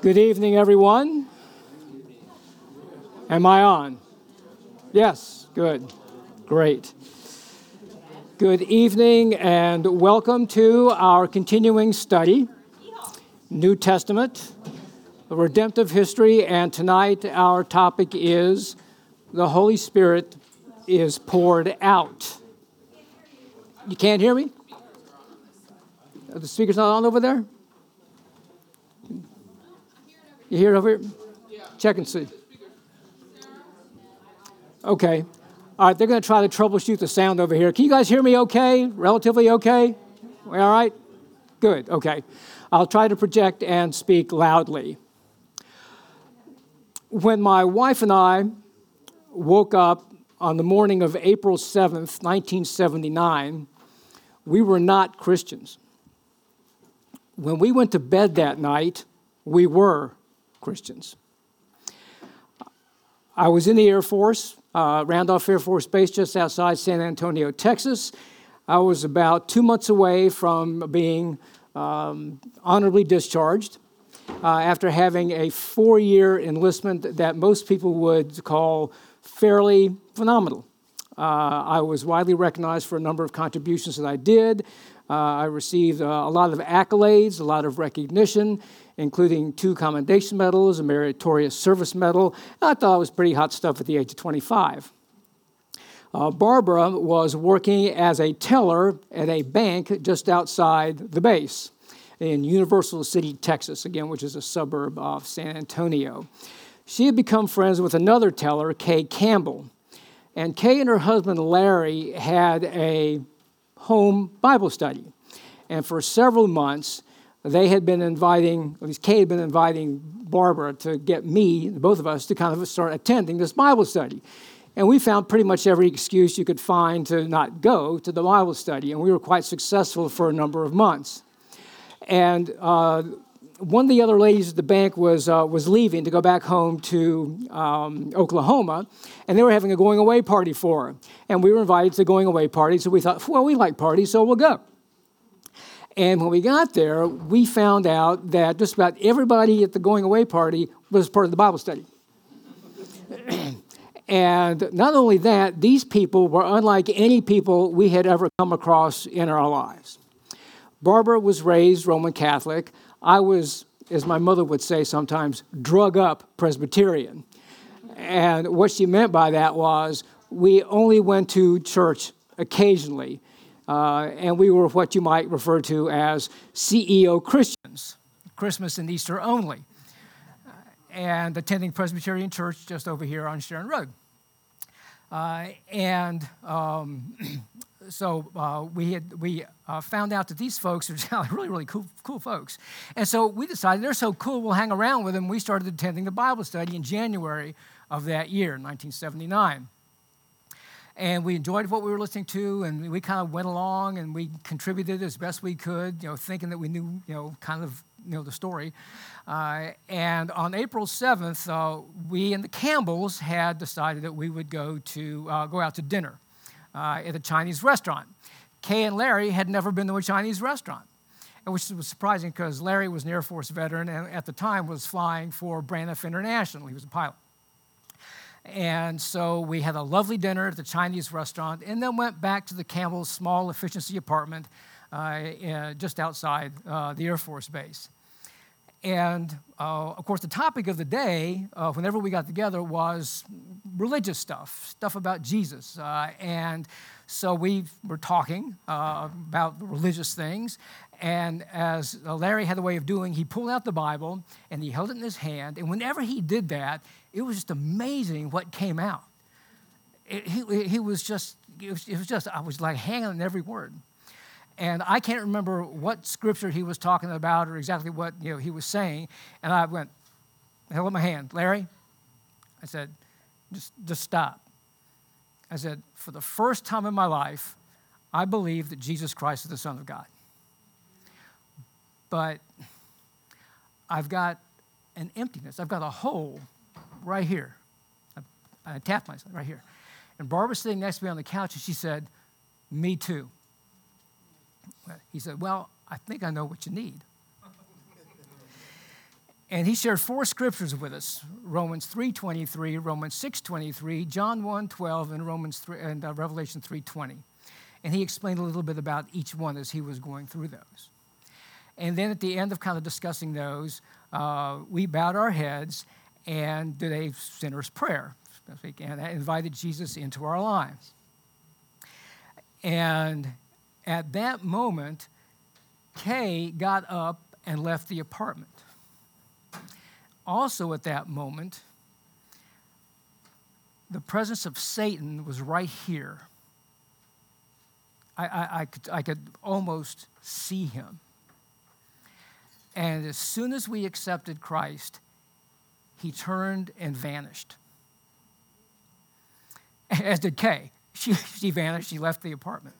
Good evening, everyone. Am I on? Yes, good. Great. Good evening and welcome to our continuing study, New Testament, redemptive history, and tonight our topic is The Holy Spirit is Poured Out. You can't hear me? The speaker's not on over there? You hear it over here? Check and see. Okay. All right, they're going to try to troubleshoot the sound over here. Can you guys hear me okay? Relatively okay? We all right? Good. Okay. I'll try to project and speak loudly. When my wife and I woke up on the morning of April 7th, 1979, we were not Christians. When we went to bed that night, we were Christians. I was in the Air Force, Randolph Air Force Base, just outside San Antonio, Texas. I was about 2 months away from being honorably discharged after having a 4-year enlistment that most people would call fairly phenomenal. I was widely recognized for a number of contributions that I did. I received a lot of accolades, a lot of recognition, including 2 commendation medals, a meritorious service medal. I thought it was pretty hot stuff at the age of 25. Barbara was working as a teller at a bank just outside the base in Universal City, Texas, again, which is a suburb of San Antonio. She had become friends with another teller, Kay Campbell. And Kay and her husband, Larry, had a home Bible study. And for several months, they had been inviting, at least Kay had been inviting Barbara to get me, both of us, to kind of start attending this Bible study. And we found pretty much every excuse you could find to not go to the Bible study. And we were quite successful for a number of months. And one of the other ladies at the bank was leaving to go back home to Oklahoma, and they were having a going-away party for her. And we were invited to the going-away party, so we thought, well, we like parties, so we'll go. And when we got there, we found out that just about everybody at the going-away party was part of the Bible study. And not only that, these people were unlike any people we had ever come across in our lives. Barbara was raised Roman Catholic. I was, as my mother would say sometimes, drug up Presbyterian. And what she meant by that was we only went to church occasionally, and we were what you might refer to as CEO Christians, Christmas and Easter only, and attending Presbyterian Church just over here on Sharon Road. So we found out that these folks are really, really cool folks. And so we decided they're so cool, we'll hang around with them. We started attending the Bible study in January of that year, 1979. And we enjoyed what we were listening to, and we kind of went along, and we contributed as best we could, thinking that we knew, the story. And on April 7th, we and the Campbells had decided that we would go out to dinner at a Chinese restaurant. Kay and Larry had never been to a Chinese restaurant, which was surprising because Larry was an Air Force veteran and at the time was flying for Braniff International. He was a pilot. And so we had a lovely dinner at the Chinese restaurant and then went back to the Campbell's small efficiency apartment just outside the Air Force Base. And, of course, the topic of the day, whenever we got together, was religious stuff about Jesus. And so we were talking about religious things. And as Larry had a way of doing, he pulled out the Bible, and he held it in his hand. And whenever he did that, it was just amazing what came out. I was like hanging on every word. And I can't remember what scripture he was talking about or exactly what he was saying. And I went, held up my hand, Larry. I said, just stop. I said, for the first time in my life, I believe that Jesus Christ is the Son of God. But I've got an emptiness. I've got a hole right here. I tapped myself right here. And Barbara's sitting next to me on the couch, and she said, me too. He said, well, I think I know what you need. And he shared four scriptures with us: Romans 3:23, Romans 6:23, John 1:12, and Revelation 3:20. And he explained a little bit about each one as he was going through those. And then at the end of kind of discussing those, we bowed our heads and did a sinner's prayer, and invited Jesus into our lives. And at that moment, Kay got up and left the apartment. Also at that moment, the presence of Satan was right here. I could almost see him. And as soon as we accepted Christ, he turned and vanished. As did Kay. She vanished. She left the apartment.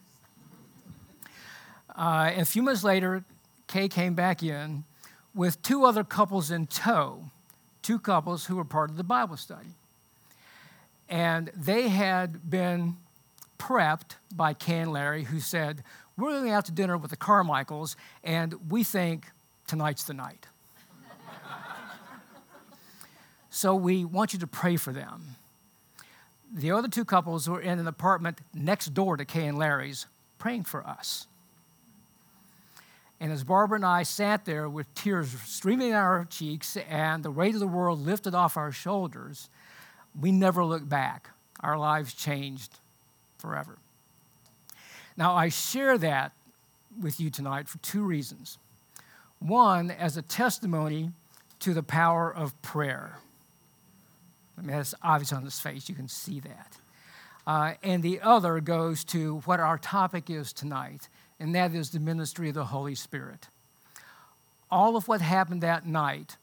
And a few months later, Kay came back in with two other couples in tow, two couples who were part of the Bible study. And they had been prepped by Kay and Larry, who said, "We're going out to dinner with the Carmichaels, and we think tonight's the night. So we want you to pray for them." The other two couples were in an apartment next door to Kay and Larry's, praying for us. And as Barbara and I sat there with tears streaming down our cheeks and the weight of the world lifted off our shoulders, we never looked back. Our lives changed forever. Now, I share that with you tonight for two reasons. One, as a testimony to the power of prayer. I mean, that's obvious on his face. You can see that. And the other goes to what our topic is tonight, and that is the ministry of the Holy Spirit. All of what happened that night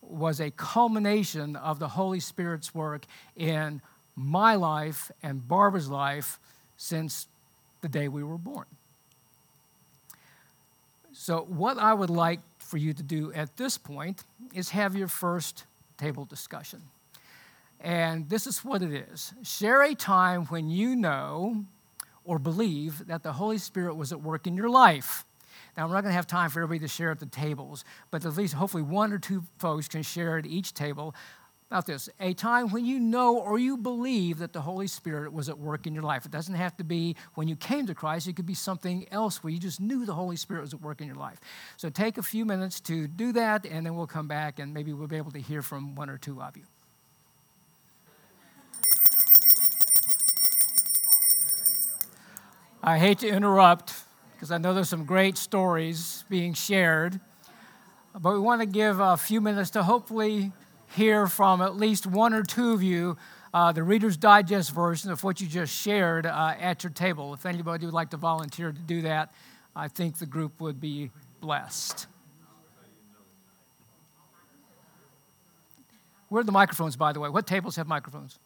was a culmination of the Holy Spirit's work in my life and Barbara's life since the day we were born. So what I would like for you to do at this point is have your first table discussion. And this is what it is. Share a time when you know or believe that the Holy Spirit was at work in your life. Now, we're not going to have time for everybody to share at the tables, but at least hopefully one or two folks can share at each table about this. A time when you know or you believe that the Holy Spirit was at work in your life. It doesn't have to be when you came to Christ. It could be something else where you just knew the Holy Spirit was at work in your life. So take a few minutes to do that, and then we'll come back, and maybe we'll be able to hear from one or two of you. I hate to interrupt because I know there's some great stories being shared, but we want to give a few minutes to hopefully hear from at least one or two of you the Reader's Digest version of what you just shared at your table. If anybody would like to volunteer to do that, I think the group would be blessed. Where are the microphones, by the way? What tables have microphones?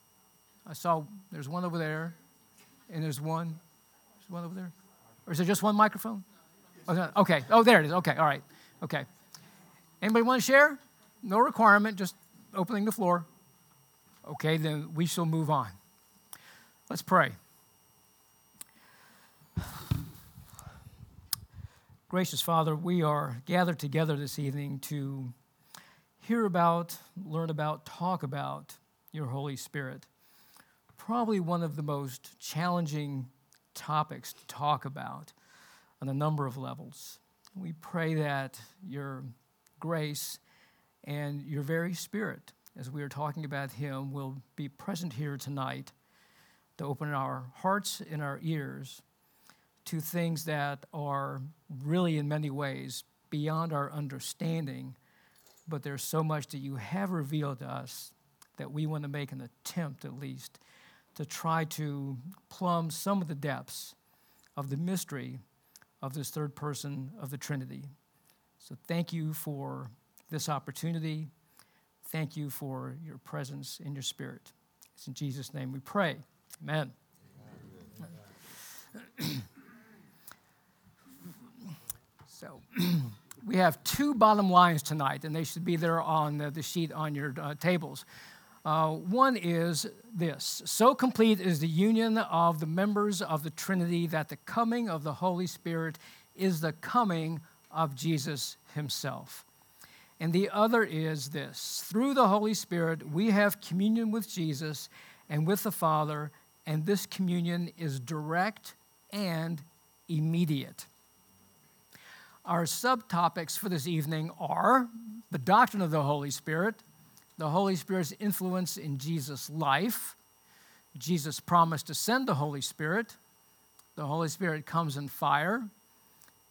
I saw there's one over there, and there's one. One over there? Or is there just one microphone? Oh, okay. Oh, there it is. Okay. All right. Okay. Anybody want to share? No requirement, just opening the floor. Okay, then we shall move on. Let's pray. Gracious Father, we are gathered together this evening to hear about, learn about, talk about your Holy Spirit. Probably one of the most challenging topics to talk about on a number of levels. We pray that your grace and your very Spirit, as we are talking about him, will be present here tonight to open our hearts and our ears to things that are really in many ways beyond our understanding, but there's so much that you have revealed to us that we want to make an attempt at least to try to plumb some of the depths of the mystery of this third person of the Trinity. So thank you for this opportunity. Thank you for your presence and your Spirit. It's in Jesus' name we pray. Amen. Amen. So we have two bottom lines tonight, and they should be there on the sheet on your tables. One is this: so complete is the union of the members of the Trinity that the coming of the Holy Spirit is the coming of Jesus himself. And the other is this: through the Holy Spirit, we have communion with Jesus and with the Father, and this communion is direct and immediate. Our subtopics for this evening are the doctrine of the Holy Spirit's influence in Jesus' life, Jesus' promise to send the Holy Spirit comes in fire,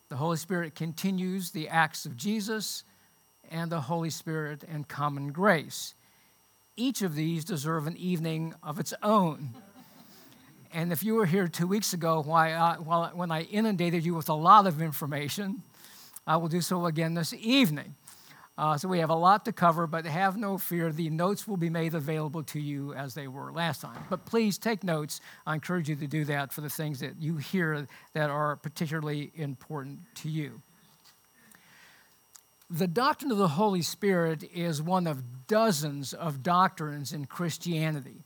the Holy Spirit continues the acts of Jesus, and the Holy Spirit and common grace. Each of these deserve an evening of its own. And if you were here 2 weeks ago, when I inundated you with a lot of information, I will do so again this evening. So we have a lot to cover, but have no fear. The notes will be made available to you as they were last time. But please take notes. I encourage you to do that for the things that you hear that are particularly important to you. The doctrine of the Holy Spirit is one of dozens of doctrines in Christianity.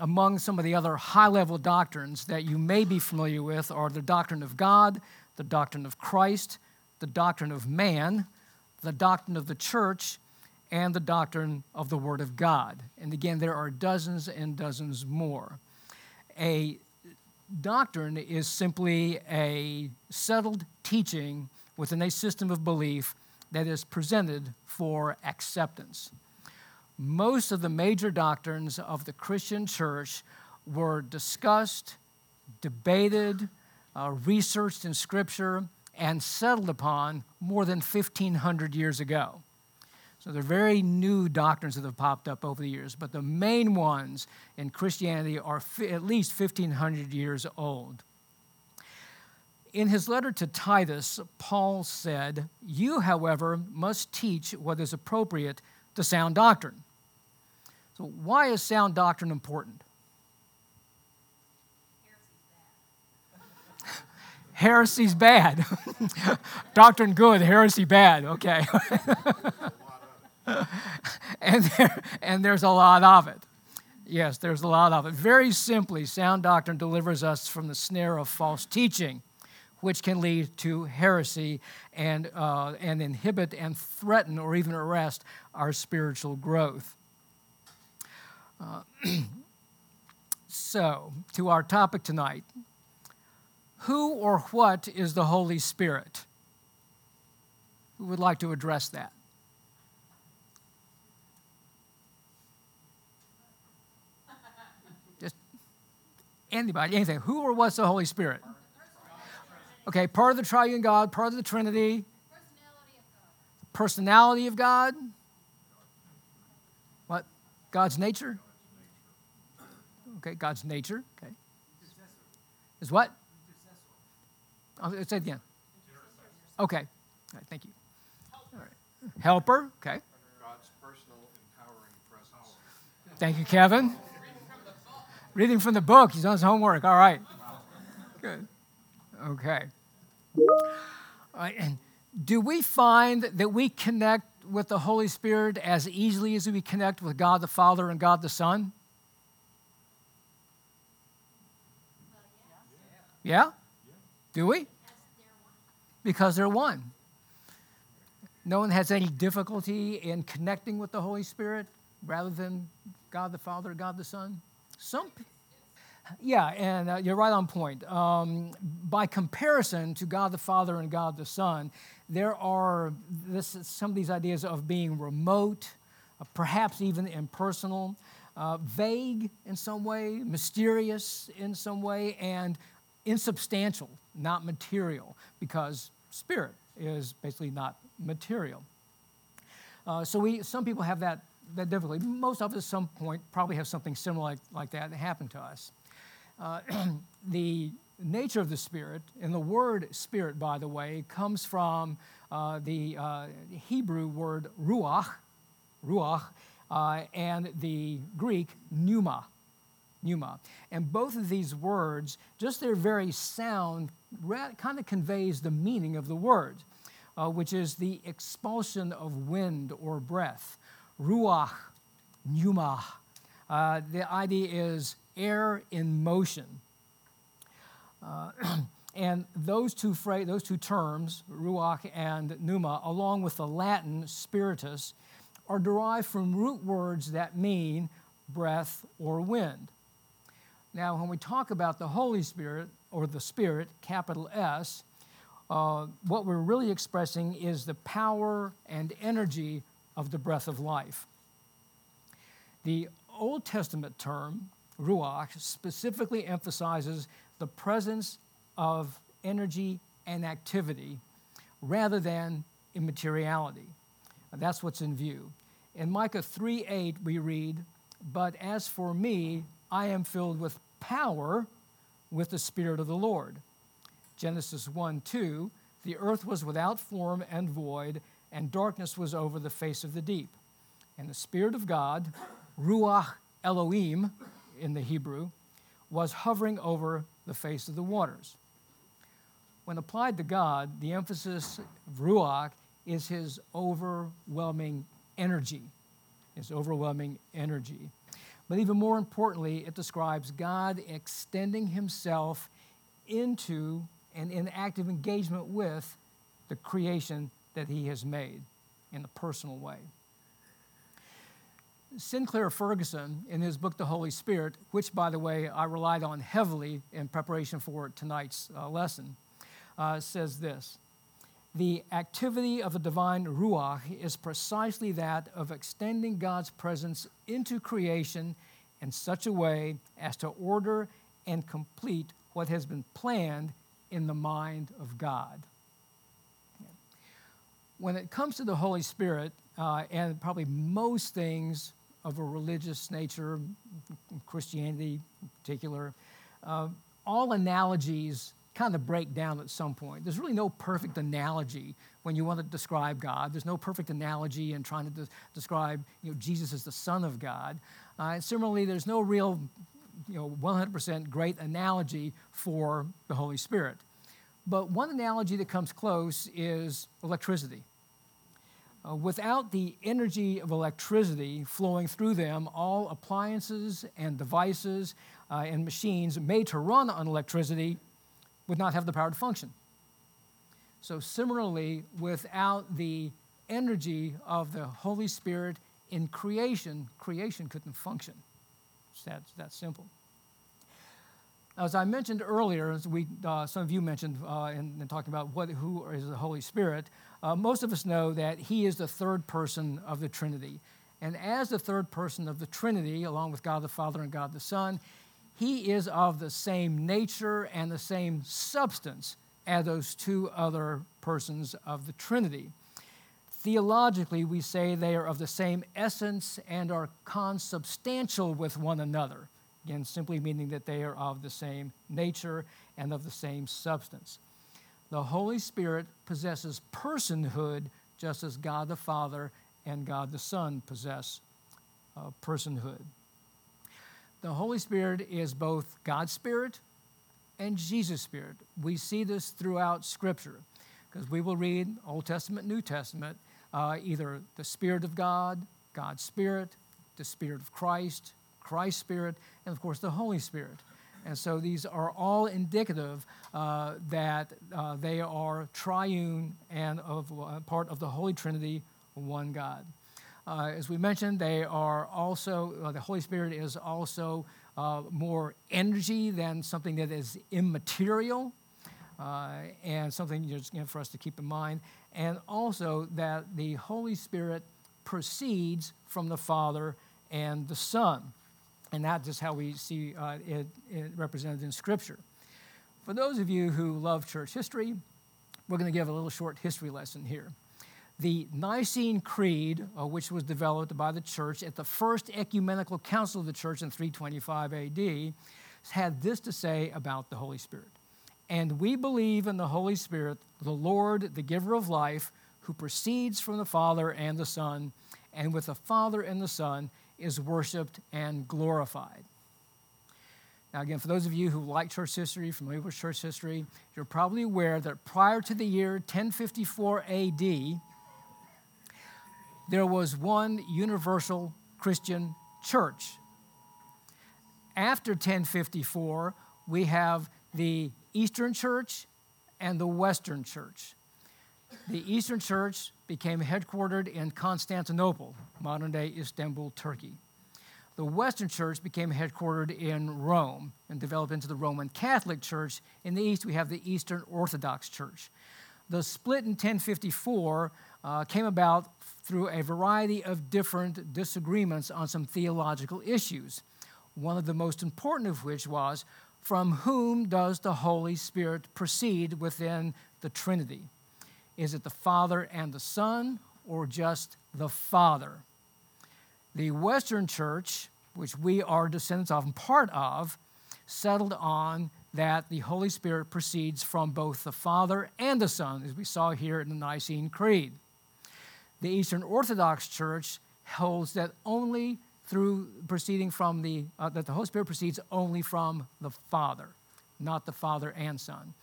Among some of the other high-level doctrines that you may be familiar with are the doctrine of God, the doctrine of Christ, the doctrine of man, the doctrine of the church, and the doctrine of the Word of God. And again, there are dozens and dozens more. A doctrine is simply a settled teaching within a system of belief that is presented for acceptance. Most of the major doctrines of the Christian church were discussed, debated, researched in Scripture, and settled upon more than 1,500 years ago. So they're very new doctrines that have popped up over the years, but the main ones in Christianity are at least 1,500 years old. In his letter to Titus, Paul said, "You, however, must teach what is appropriate to sound doctrine." So why is sound doctrine important? Heresy's bad. Heresy's bad. Doctrine good, heresy bad. Okay. and there's a lot of it. Yes, there's a lot of it. Very simply, sound doctrine delivers us from the snare of false teaching, which can lead to heresy and inhibit and threaten or even arrest our spiritual growth. So, to our topic tonight, who or what is the Holy Spirit? Who would like to address that? Just anybody, anything. Who or what's the Holy Spirit? Okay, part of the triune God, part of the Trinity. Personality of God. Personality of God. What? God's nature? Okay, God's nature. Okay. Is what? I'll say it again. Okay. All right, thank you. All right. Helper. Okay. God's personal empowering presence. Thank you, Kevin. Reading from the book. He's done his homework. All right. Good. Okay. All right. And do we find that we connect with the Holy Spirit as easily as we connect with God the Father and God the Son? Yeah? Do we? Because they're one. No one has any difficulty in connecting with the Holy Spirit rather than God the Father or God the Son? Some people. Yeah, and you're right on point. By comparison to God the Father and God the Son, there are some of these ideas of being remote, perhaps even impersonal, vague in some way, mysterious in some way, and insubstantial, not material, because spirit is basically not material. Some people have that difficulty. Most of us at some point probably have something similar like that happen to us. The nature of the Spirit, and the word Spirit, by the way, comes from the Hebrew word ruach, and the Greek pneuma. And both of these words, just their very sound, kind of conveys the meaning of the word, which is the expulsion of wind or breath. Ruach, pneuma. The idea is air in motion. And those two terms, ruach and pneuma, along with the Latin spiritus, are derived from root words that mean breath or wind. Now, when we talk about the Holy Spirit, or the Spirit, capital S, what we're really expressing is the power and energy of the breath of life. The Old Testament term, ruach, specifically emphasizes the presence of energy and activity rather than immateriality. And that's what's in view. In Micah 3:8, we read, "But as for me, I am filled with power with the Spirit of the Lord." Genesis 1:2, "The earth was without form and void, and darkness was over the face of the deep. And the Spirit of God," ruach Elohim in the Hebrew, "was hovering over the face of the waters." When applied to God, the emphasis of ruach is his overwhelming energy, But even more importantly, it describes God extending himself into and in active engagement with the creation that he has made in a personal way. Sinclair Ferguson, in his book, The Holy Spirit, which, by the way, I relied on heavily in preparation for tonight's lesson, says this: "The activity of the divine ruach is precisely that of extending God's presence into creation in such a way as to order and complete what has been planned in the mind of God." When it comes to the Holy Spirit, and probably most things of a religious nature, Christianity in particular, all analogies kind of break down at some point. There's really no perfect analogy when you want to describe God. There's no perfect analogy in trying to describe, Jesus as the Son of God. And similarly, there's no real, 100% great analogy for the Holy Spirit. But one analogy that comes close is electricity. Without the energy of electricity flowing through them, all appliances and devices and machines made to run on electricity would not have the power to function. So similarly, without the energy of the Holy Spirit in creation, creation couldn't function. It's that simple. As I mentioned earlier, as some of you mentioned in talking about who is the Holy Spirit, most of us know that he is the third person of the Trinity. And as the third person of the Trinity, along with God the Father and God the Son, he is of the same nature and the same substance as those two other persons of the Trinity. Theologically, we say they are of the same essence and are consubstantial with one another. Again, simply meaning that they are of the same nature and of the same substance. The Holy Spirit possesses personhood just as God the Father and God the Son possess personhood. The Holy Spirit is both God's Spirit and Jesus' Spirit. We see this throughout Scripture because we will read Old Testament, New Testament, either the Spirit of God, God's Spirit, the Spirit of Christ, Christ's Spirit, and of course the Holy Spirit. And so these are all indicative that they are triune and of part of the Holy Trinity, one God. As we mentioned, they are also, the Holy Spirit is also more energy than something that is immaterial, and something for us to keep in mind, and also that the Holy Spirit proceeds from the Father and the Son. And that's just how we see it represented in Scripture. For those of you who love church history, we're going to give a little short history lesson here. The Nicene Creed, which was developed by the church at the first ecumenical council of the church in 325 AD, had this to say about the Holy Spirit: "And we believe in the Holy Spirit, the Lord, the giver of life, who proceeds from the Father and the Son, and with the Father and the Son is worshiped and glorified." Now, again, for those of you who like church history, familiar with church history, you're probably aware that prior to the year 1054 AD, there was one universal Christian church. After 1054, we have the Eastern Church and the Western Church. The Eastern Church became headquartered in Constantinople, modern-day Istanbul, Turkey. The Western Church became headquartered in Rome and developed into the Roman Catholic Church. In the East, we have the Eastern Orthodox Church. The split in 1054 came about through a variety of different disagreements on some theological issues, one of the most important of which was, from whom does the Holy Spirit proceed within the Trinity? Is it the Father and the Son, or just the Father? The Western Church, which we are descendants of and part of, settled on that the Holy Spirit proceeds from both the Father and the Son, as we saw here in the Nicene Creed. The Eastern Orthodox Church holds that only through proceeding from that the Holy Spirit proceeds only from the Father, not the Father and Son.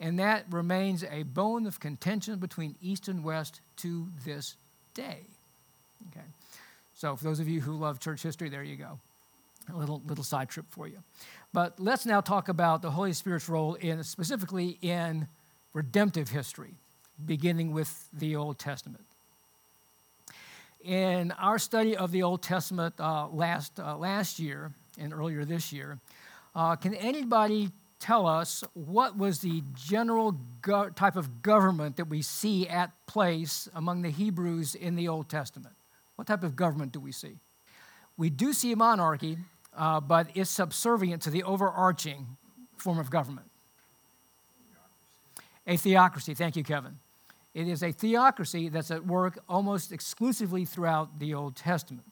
And that remains a bone of contention between East and West to this day. Okay. So for those of you who love church history, there you go. A little side trip for you. But let's now talk about the Holy Spirit's role specifically in redemptive history, beginning with the Old Testament. In our study of the Old Testament last year and earlier this year, can anybody tell us what was the general type of government that we see at place among the Hebrews in the Old Testament? What type of government do we see? We do see a monarchy, but it's subservient to the overarching form of government. A theocracy. Thank you, Kevin. It is a theocracy that's at work almost exclusively throughout the Old Testament.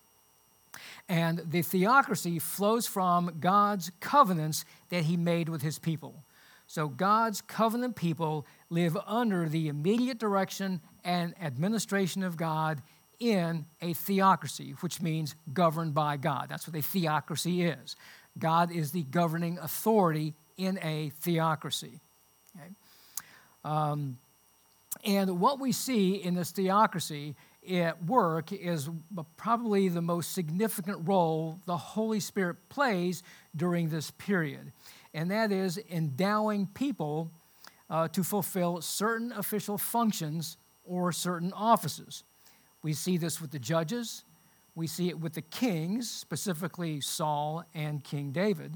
And the theocracy flows from God's covenants that he made with his people. So God's covenant people live under the immediate direction and administration of God in a theocracy, which means governed by God. That's what a theocracy is. God is the governing authority in a theocracy. Okay? And what we see in this theocracy at work is probably the most significant role the Holy Spirit plays during this period, and that is endowing people to fulfill certain official functions or certain offices. We see this with the judges. We see it with the kings, specifically Saul and King David.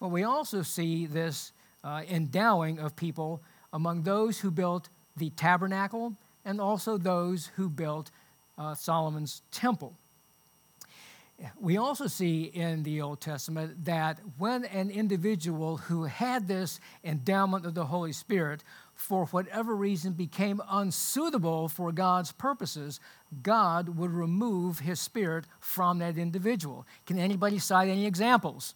But we also see this endowing of people among those who built the tabernacle and also those who built Solomon's temple. We also see in the Old Testament that when an individual who had this endowment of the Holy Spirit, for whatever reason, became unsuitable for God's purposes, God would remove his Spirit from that individual. Can anybody cite any examples?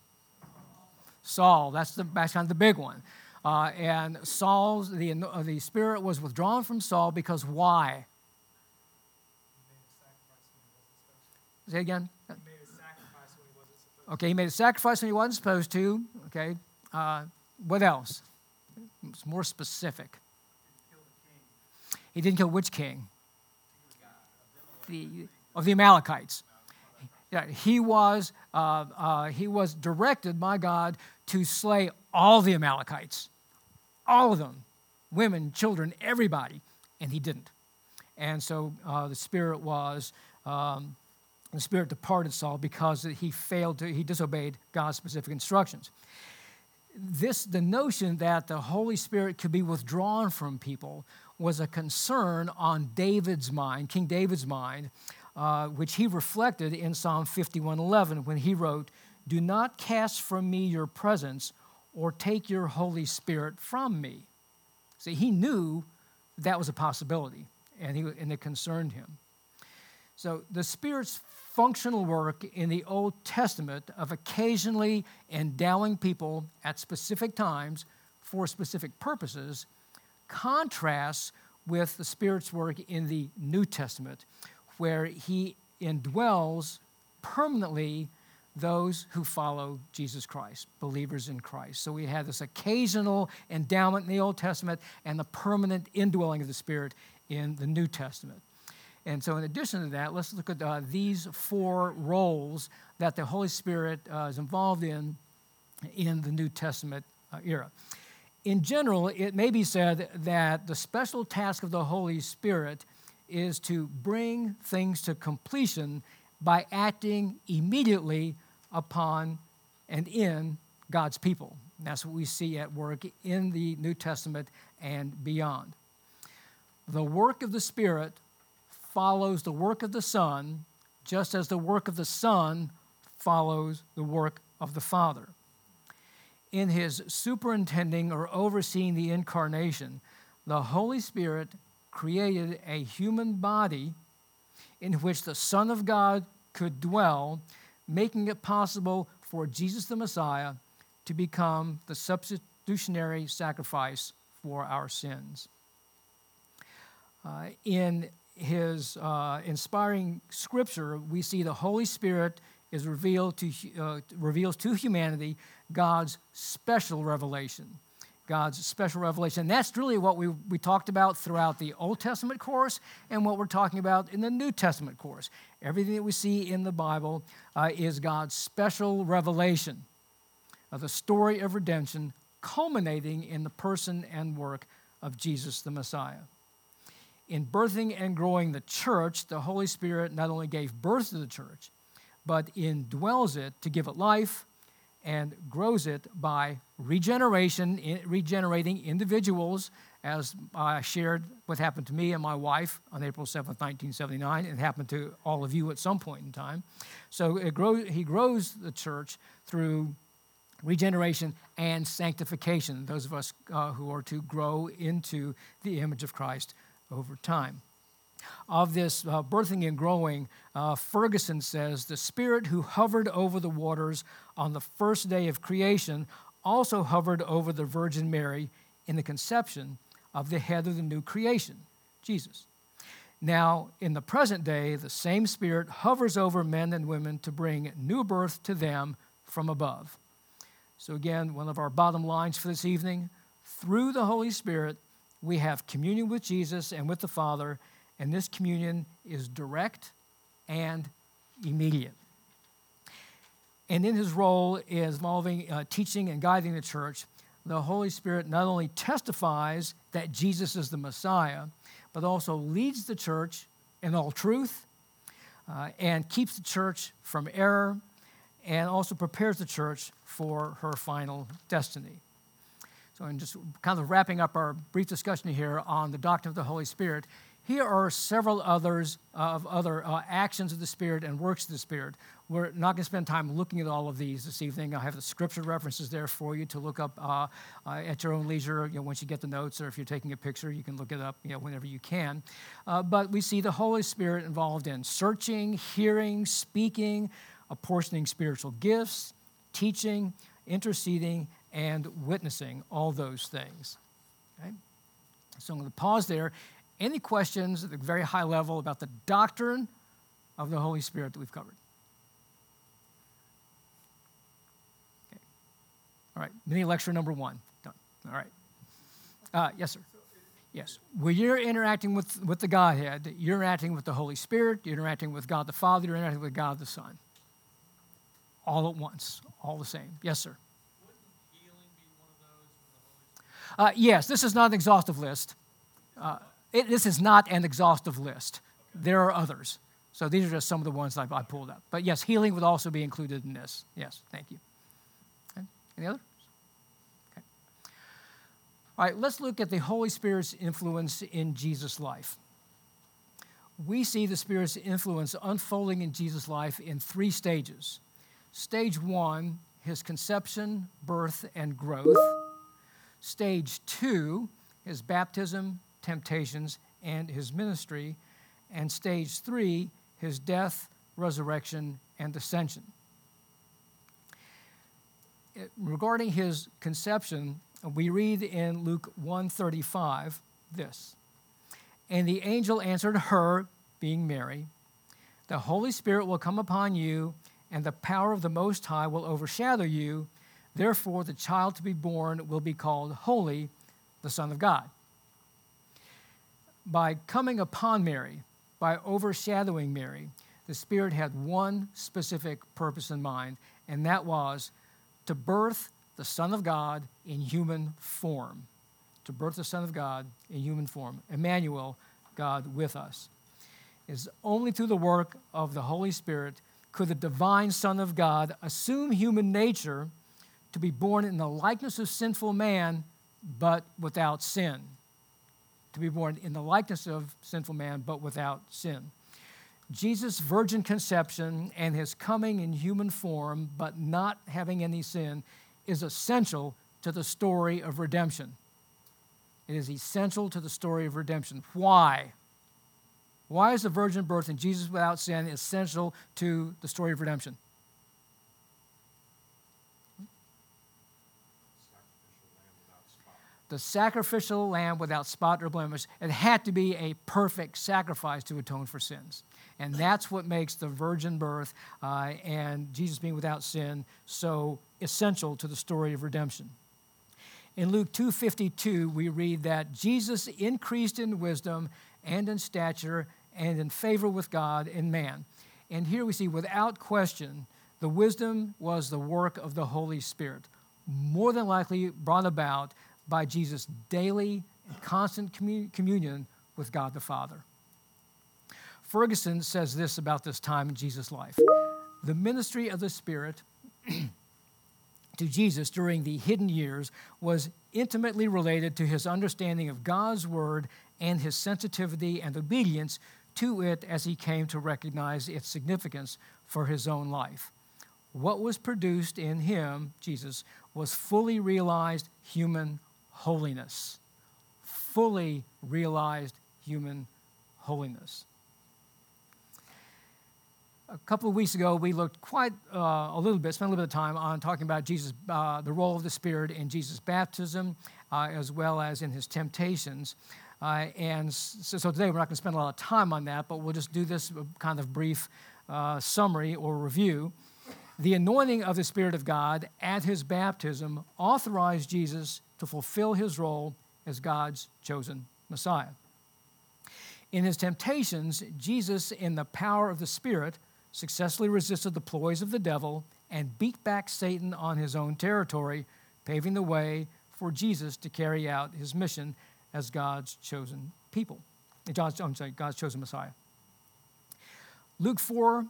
Saul, that's kind of the big one. And Saul's the Spirit was withdrawn from Saul because why? He made a sacrifice when he wasn't supposed to. Say again? He made a sacrifice when he wasn't supposed to. Okay, he made a sacrifice when he wasn't supposed to. Okay, what else? It's more specific. He killed a king. He didn't kill which king? The Amalekites. Yeah, he was directed by God to slay all the Amalekites. All of them, women, children, everybody, and he didn't. And so the Spirit departed Saul because he disobeyed God's specific instructions. The notion that the Holy Spirit could be withdrawn from people was a concern on David's mind, King David's mind, which he reflected in Psalm 51:11 when he wrote, "Do not cast from me your presence, or take your Holy Spirit from me." See, he knew that was a possibility, and it concerned him. So the Spirit's functional work in the Old Testament of occasionally endowing people at specific times for specific purposes contrasts with the Spirit's work in the New Testament, where he indwells permanently those who follow Jesus Christ, believers in Christ. So we have this occasional endowment in the Old Testament and the permanent indwelling of the Spirit in the New Testament. And so in addition to that, let's look at these four roles that the Holy Spirit is involved in the New Testament era. In general, it may be said that the special task of the Holy Spirit is to bring things to completion by acting immediately upon and in God's people. And that's what we see at work in the New Testament and beyond. The work of the Spirit follows the work of the Son, just as the work of the Son follows the work of the Father. In his superintending or overseeing the incarnation, the Holy Spirit created a human body in which the Son of God could dwell, making it possible for Jesus the Messiah to become the substitutionary sacrifice for our sins. In his inspiring scripture, we see the Holy Spirit is reveals to humanity God's special revelation. God's special revelation. And that's really what we talked about throughout the Old Testament course and what we're talking about in the New Testament course. Everything that we see in the Bible is God's special revelation of the story of redemption, culminating in the person and work of Jesus the Messiah. In birthing and growing the church, the Holy Spirit not only gave birth to the church, but indwells it to give it life and grows it by regeneration, regenerating individuals, as I shared what happened to me and my wife on April 7th, 1979. It happened to all of you at some point in time. So he grows the church through regeneration and sanctification, those of us who are to grow into the image of Christ over time. Of this birthing and growing, Ferguson says, the Spirit who hovered over the waters on the first day of creation also hovered over the Virgin Mary in the conception of the head of the new creation, Jesus. Now, in the present day, the same Spirit hovers over men and women to bring new birth to them from above. So again, one of our bottom lines for this evening, through the Holy Spirit, we have communion with Jesus and with the Father, and this communion is direct and immediate. And in his role involving teaching and guiding the church, the Holy Spirit not only testifies that Jesus is the Messiah, but also leads the church in all truth and keeps the church from error and also prepares the church for her final destiny. So in just kind of wrapping up our brief discussion here on the doctrine of the Holy Spirit, here are several other actions of the Spirit and works of the Spirit. We're not going to spend time looking at all of these this evening. I have the scripture references there for you to look up at your own leisure. You know, once you get the notes, or if you're taking a picture, you can look it up, you know, whenever you can. But we see the Holy Spirit involved in searching, hearing, speaking, apportioning spiritual gifts, teaching, interceding, and witnessing, all those things. Okay? So I'm going to pause there. Any questions at the very high level about the doctrine of the Holy Spirit that we've covered? Okay. All right, mini lecture number one, done. All right. Yes, sir. Yes. When you're interacting with the Godhead, you're interacting with the Holy Spirit, you're interacting with God the Father, you're interacting with God the Son. All at once, all the same. Yes, sir. Wouldn't healing be one of those? Yes, this is not an exhaustive list. This is not an exhaustive list. There are others. So these are just some of the ones I pulled up. But yes, healing would also be included in this. Yes, thank you. Okay. Any others? Okay. All right, let's look at the Holy Spirit's influence in Jesus' life. We see the Spirit's influence unfolding in Jesus' life in three stages. Stage one, his conception, birth, and growth. Stage two, his baptism, temptations, and his ministry. And stage three, his death, resurrection, and ascension. Regarding his conception, we read in Luke 1:35 this, "And the angel answered her," being Mary, "The Holy Spirit will come upon you, and the power of the Most High will overshadow you. Therefore, the child to be born will be called Holy, the Son of God." By coming upon Mary, by overshadowing Mary, the Spirit had one specific purpose in mind, and that was to birth the Son of God in human form. To birth the Son of God in human form. Emmanuel, God with us. It's only through the work of the Holy Spirit could the divine Son of God assume human nature to be born in the likeness of sinful man, but without sin. To be born in the likeness of sinful man, but without sin. Jesus' virgin conception and his coming in human form, but not having any sin, is essential to the story of redemption. It is essential to the story of redemption. Why? Why is the virgin birth and Jesus without sin essential to the story of redemption? The sacrificial lamb without spot or blemish. It had to be a perfect sacrifice to atone for sins. And that's what makes the virgin birth and Jesus being without sin so essential to the story of redemption. In Luke 2:52, we read that Jesus increased in wisdom and in stature and in favor with God and man. And here we see, without question, the wisdom was the work of the Holy Spirit, more than likely brought about by Jesus' daily and constant communion with God the Father. Ferguson says this about this time in Jesus' life. The ministry of the Spirit to Jesus during the hidden years was intimately related to his understanding of God's word and his sensitivity and obedience to it as he came to recognize its significance for his own life. What was produced in him, Jesus, was fully realized human holiness. Fully realized human holiness. A couple of weeks ago, we looked quite spent a little bit of time on talking about Jesus, the role of the Spirit in Jesus' baptism, as well as in his temptations. And so today, we're not going to spend a lot of time on that, but we'll just do this kind of brief summary or review. The anointing of the Spirit of God at his baptism authorized Jesus to fulfill his role as God's chosen Messiah. In his temptations, Jesus, in the power of the Spirit, successfully resisted the ploys of the devil and beat back Satan on his own territory, paving the way for Jesus to carry out his mission as God's chosen people. God's chosen Messiah. Luke 4,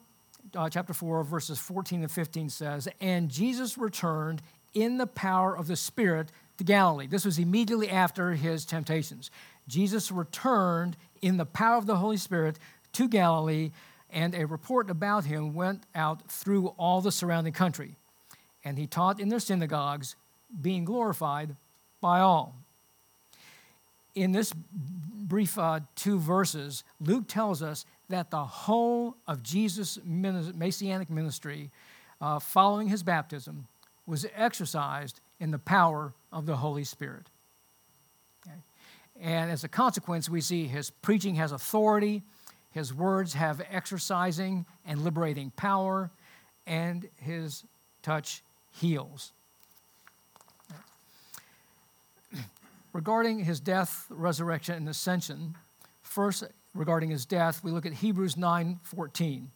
chapter 4, verses 14 and 15 says, "And Jesus returned in the power of the Spirit to Galilee." This was immediately after his temptations. Jesus returned in the power of the Holy Spirit to Galilee, and a report about him went out through all the surrounding country. And he taught in their synagogues, being glorified by all. In this brief two verses, Luke tells us that the whole of Jesus' messianic ministry following his baptism was exercised in the power of the Holy Spirit. And as a consequence, we see his preaching has authority, his words have exercising and liberating power, and his touch heals. Regarding his death, resurrection, and ascension, first, regarding his death, we look at Hebrews 9:14.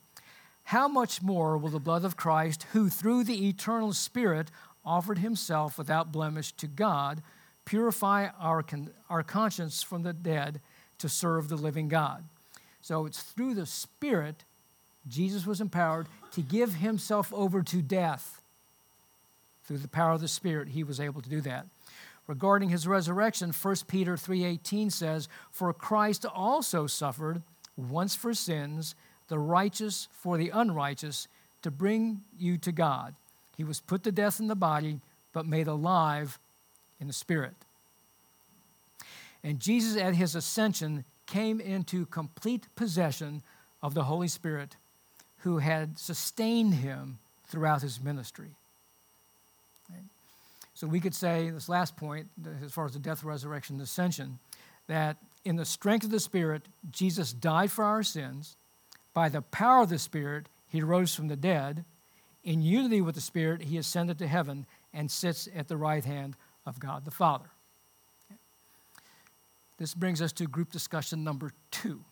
"How much more will the blood of Christ, who through the eternal Spirit offered himself without blemish to God, purify our conscience from the dead to serve the living God." So it's through the Spirit Jesus was empowered to give himself over to death. Through the power of the Spirit, he was able to do that. Regarding his resurrection, 1 Peter 3:18 says, "For Christ also suffered once for sins, the righteous for the unrighteous, to bring you to God. He was put to death in the body, but made alive in the Spirit." And Jesus at his ascension came into complete possession of the Holy Spirit, who had sustained him throughout his ministry. So we could say, this last point, as far as the death, resurrection, and ascension, that in the strength of the Spirit, Jesus died for our sins. By the power of the Spirit, he rose from the dead. In unity with the Spirit, he ascended to heaven and sits at the right hand of God the Father. This brings us to group discussion number 2.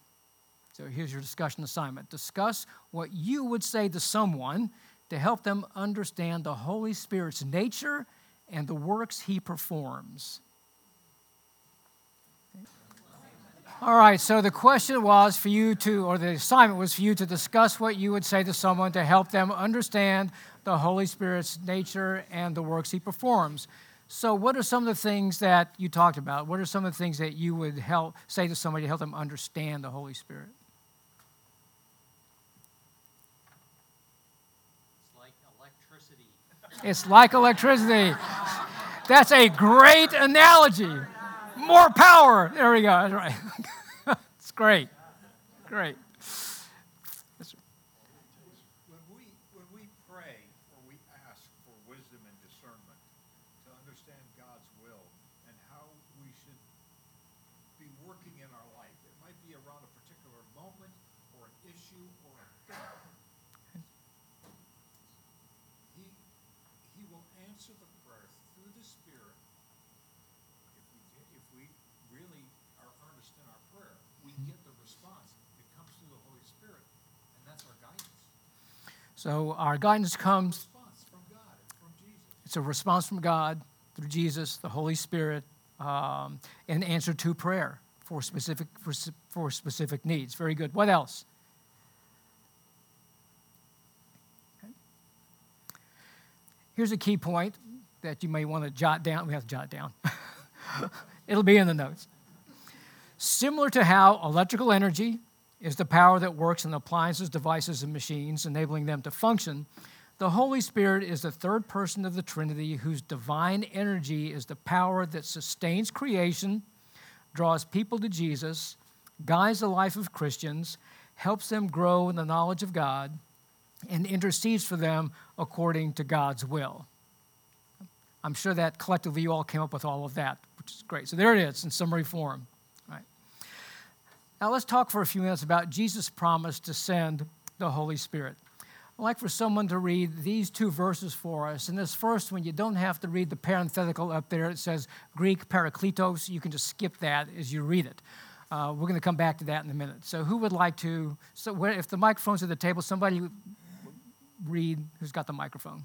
So here's your discussion assignment. Discuss what you would say to someone to help them understand the Holy Spirit's nature and the works he performs. All right, so the question was for you to, or the assignment was for you to discuss what you would say to someone to help them understand the Holy Spirit's nature and the works he performs. So what are some of the things that you talked about? What are some of the things that you would help say to somebody to help them understand the Holy Spirit? It's like electricity. It's like electricity. That's a great analogy. More power. There we go. That's right. It's great. Great. Yes, sir. When we pray or we ask for wisdom and discernment to understand God's will and how we should be working in our life, it might be around a particular moment or an issue or a thing. He will answer the prayer through the Spirit. If we really are earnest in our prayer, we get the response that comes through the Holy Spirit, and that's our guidance. So our guidance comes from God, from Jesus. It's a response from God through Jesus, the Holy Spirit, in answer to prayer for specific needs. Very good. What else? Okay. Here's a key point that you may want to jot down. We have to jot down. It'll be in the notes. Similar to how electrical energy is the power that works in appliances, devices, and machines, enabling them to function, the Holy Spirit is the third person of the Trinity whose divine energy is the power that sustains creation, draws people to Jesus, guides the life of Christians, helps them grow in the knowledge of God, and intercedes for them according to God's will. I'm sure that collectively you all came up with all of that, which is great. So there it is in summary form. All right. Now let's talk for a few minutes about Jesus' promise to send the Holy Spirit. I'd like for someone to read these two verses for us. And this first one, you don't have to read the parenthetical up there. It says Greek parakletos. You can just skip that as you read it. We're going to come back to that in a minute. So who would like to, if the microphone's at the table, somebody read who's got the microphone.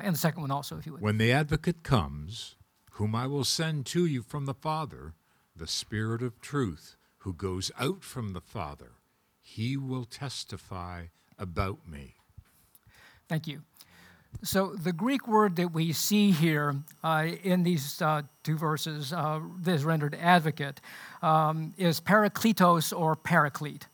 And the second one also, if you would. When the advocate comes, whom I will send to you from the Father, the Spirit of truth, who goes out from the Father, he will testify about me. Thank you. So the Greek word that we see here in these two verses, that is rendered advocate, is parakletos or paraclete.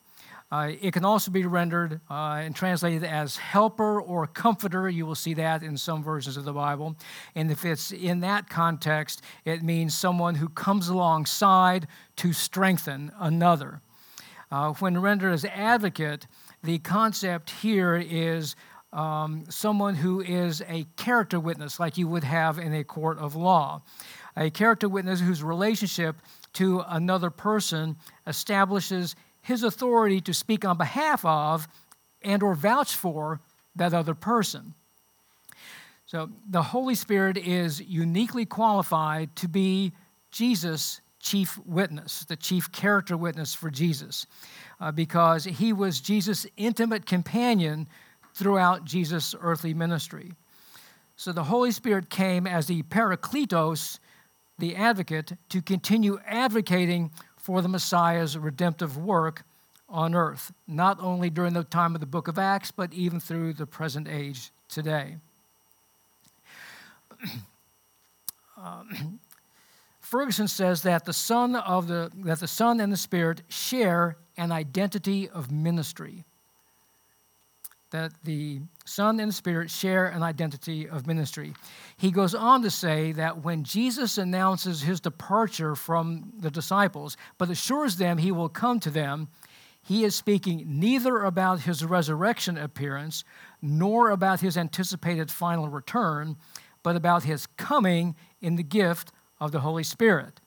It can also be rendered and translated as helper or comforter. You will see that in some versions of the Bible. And if it's in that context, it means someone who comes alongside to strengthen another. When rendered as advocate, the concept here is someone who is a character witness, like you would have in a court of law. A character witness whose relationship to another person establishes his authority to speak on behalf of and or vouch for that other person. So the Holy Spirit is uniquely qualified to be Jesus' chief witness, the chief character witness for Jesus, because he was Jesus' intimate companion throughout Jesus' earthly ministry. So the Holy Spirit came as the parakletos, the advocate, to continue advocating for the Messiah's redemptive work on earth, not only during the time of the book of Acts, but even through the present age today. Ferguson says that the Son and the Spirit share an identity of ministry. that the Son and Spirit share an identity of ministry. He goes on to say that when Jesus announces his departure from the disciples, but assures them he will come to them, he is speaking neither about his resurrection appearance nor about his anticipated final return, but about his coming in the gift of the Holy Spirit.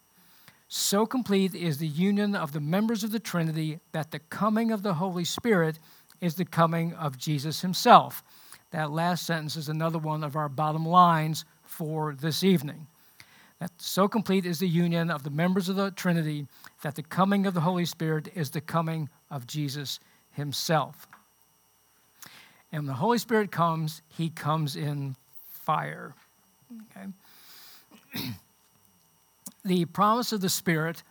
So complete is the union of the members of the Trinity that the coming of the Holy Spirit is the coming of Jesus himself. That last sentence is another one of our bottom lines for this evening. That so complete is the union of the members of the Trinity that the coming of the Holy Spirit is the coming of Jesus himself. And when the Holy Spirit comes, he comes in fire. Okay. The promise of the Spirit,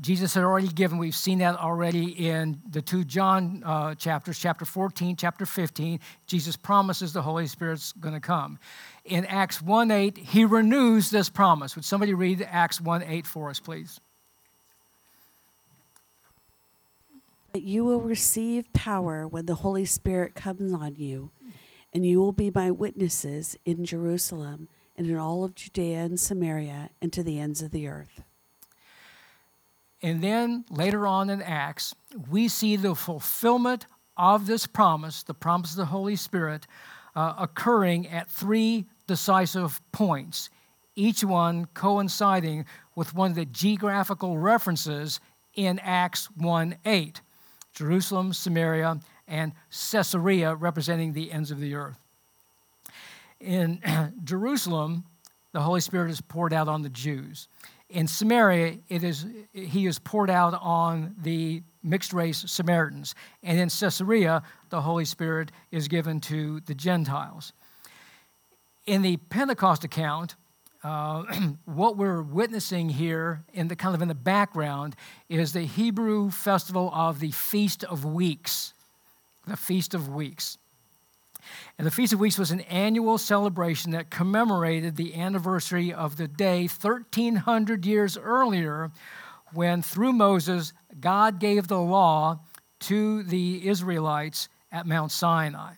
Jesus had already given. We've seen that already in the two John chapters, chapter 14, chapter 15. Jesus promises the Holy Spirit's going to come. In Acts 1:8, he renews this promise. Would somebody read Acts 1:8 for us, please? But you will receive power when the Holy Spirit comes on you, and you will be my witnesses in Jerusalem and in all of Judea and Samaria and to the ends of the earth. And then later on in Acts, we see the fulfillment of this promise, the promise of the Holy Spirit, occurring at three decisive points, each one coinciding with one of the geographical references in Acts 1:8, Jerusalem, Samaria, and Caesarea, representing the ends of the earth. In Jerusalem, the Holy Spirit is poured out on the Jews. In Samaria, he is poured out on the mixed-race Samaritans. And in Caesarea, the Holy Spirit is given to the Gentiles. In the Pentecost account, what we're witnessing here in the background is the Hebrew festival of the Feast of Weeks. The Feast of Weeks. And the Feast of Weeks was an annual celebration that commemorated the anniversary of the day 1,300 years earlier when, through Moses, God gave the law to the Israelites at Mount Sinai.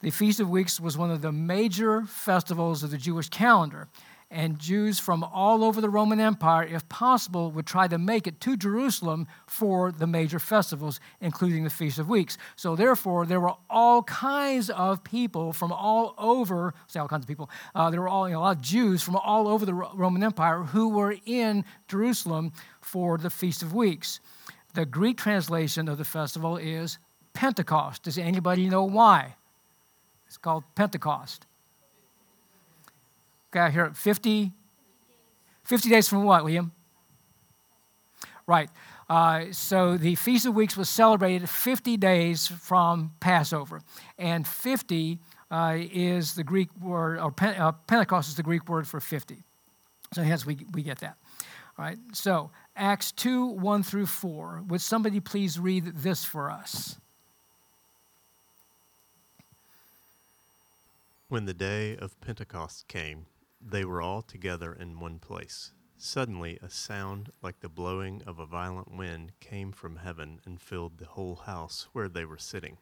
The Feast of Weeks was one of the major festivals of the Jewish calendar, and Jews from all over the Roman Empire, if possible, would try to make it to Jerusalem for the major festivals, including the Feast of Weeks. So therefore, there were all kinds of people from all over, a lot of Jews from all over the Roman Empire who were in Jerusalem for the Feast of Weeks. The Greek translation of the festival is Pentecost. Does anybody know why? It's called Pentecost. Okay, I hear it. 50 days from what, Liam? Right. So the Feast of Weeks was celebrated 50 days from Passover. And 50 is the Greek word, or Pentecost is the Greek word for 50. So hence we get that. All right. So Acts 2:1 through 4. Would somebody please read this for us? When the day of Pentecost came, they were all together in one place. Suddenly, a sound like the blowing of a violent wind came from heaven and filled the whole house where they were sitting.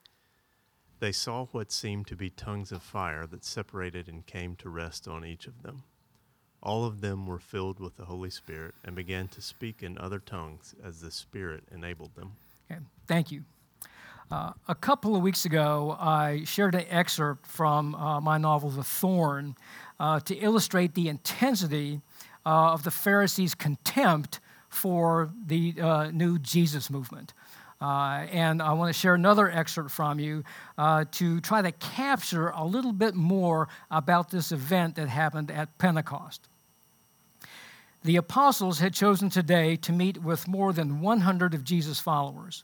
They saw what seemed to be tongues of fire that separated and came to rest on each of them. All of them were filled with the Holy Spirit and began to speak in other tongues as the Spirit enabled them. Okay, thank you. A couple of weeks ago, I shared an excerpt from my novel, The Thorn, to illustrate the intensity of the Pharisees' contempt for the new Jesus movement. And I want to share another excerpt from you to try to capture a little bit more about this event that happened at Pentecost. The apostles had chosen today to meet with more than 100 of Jesus' followers.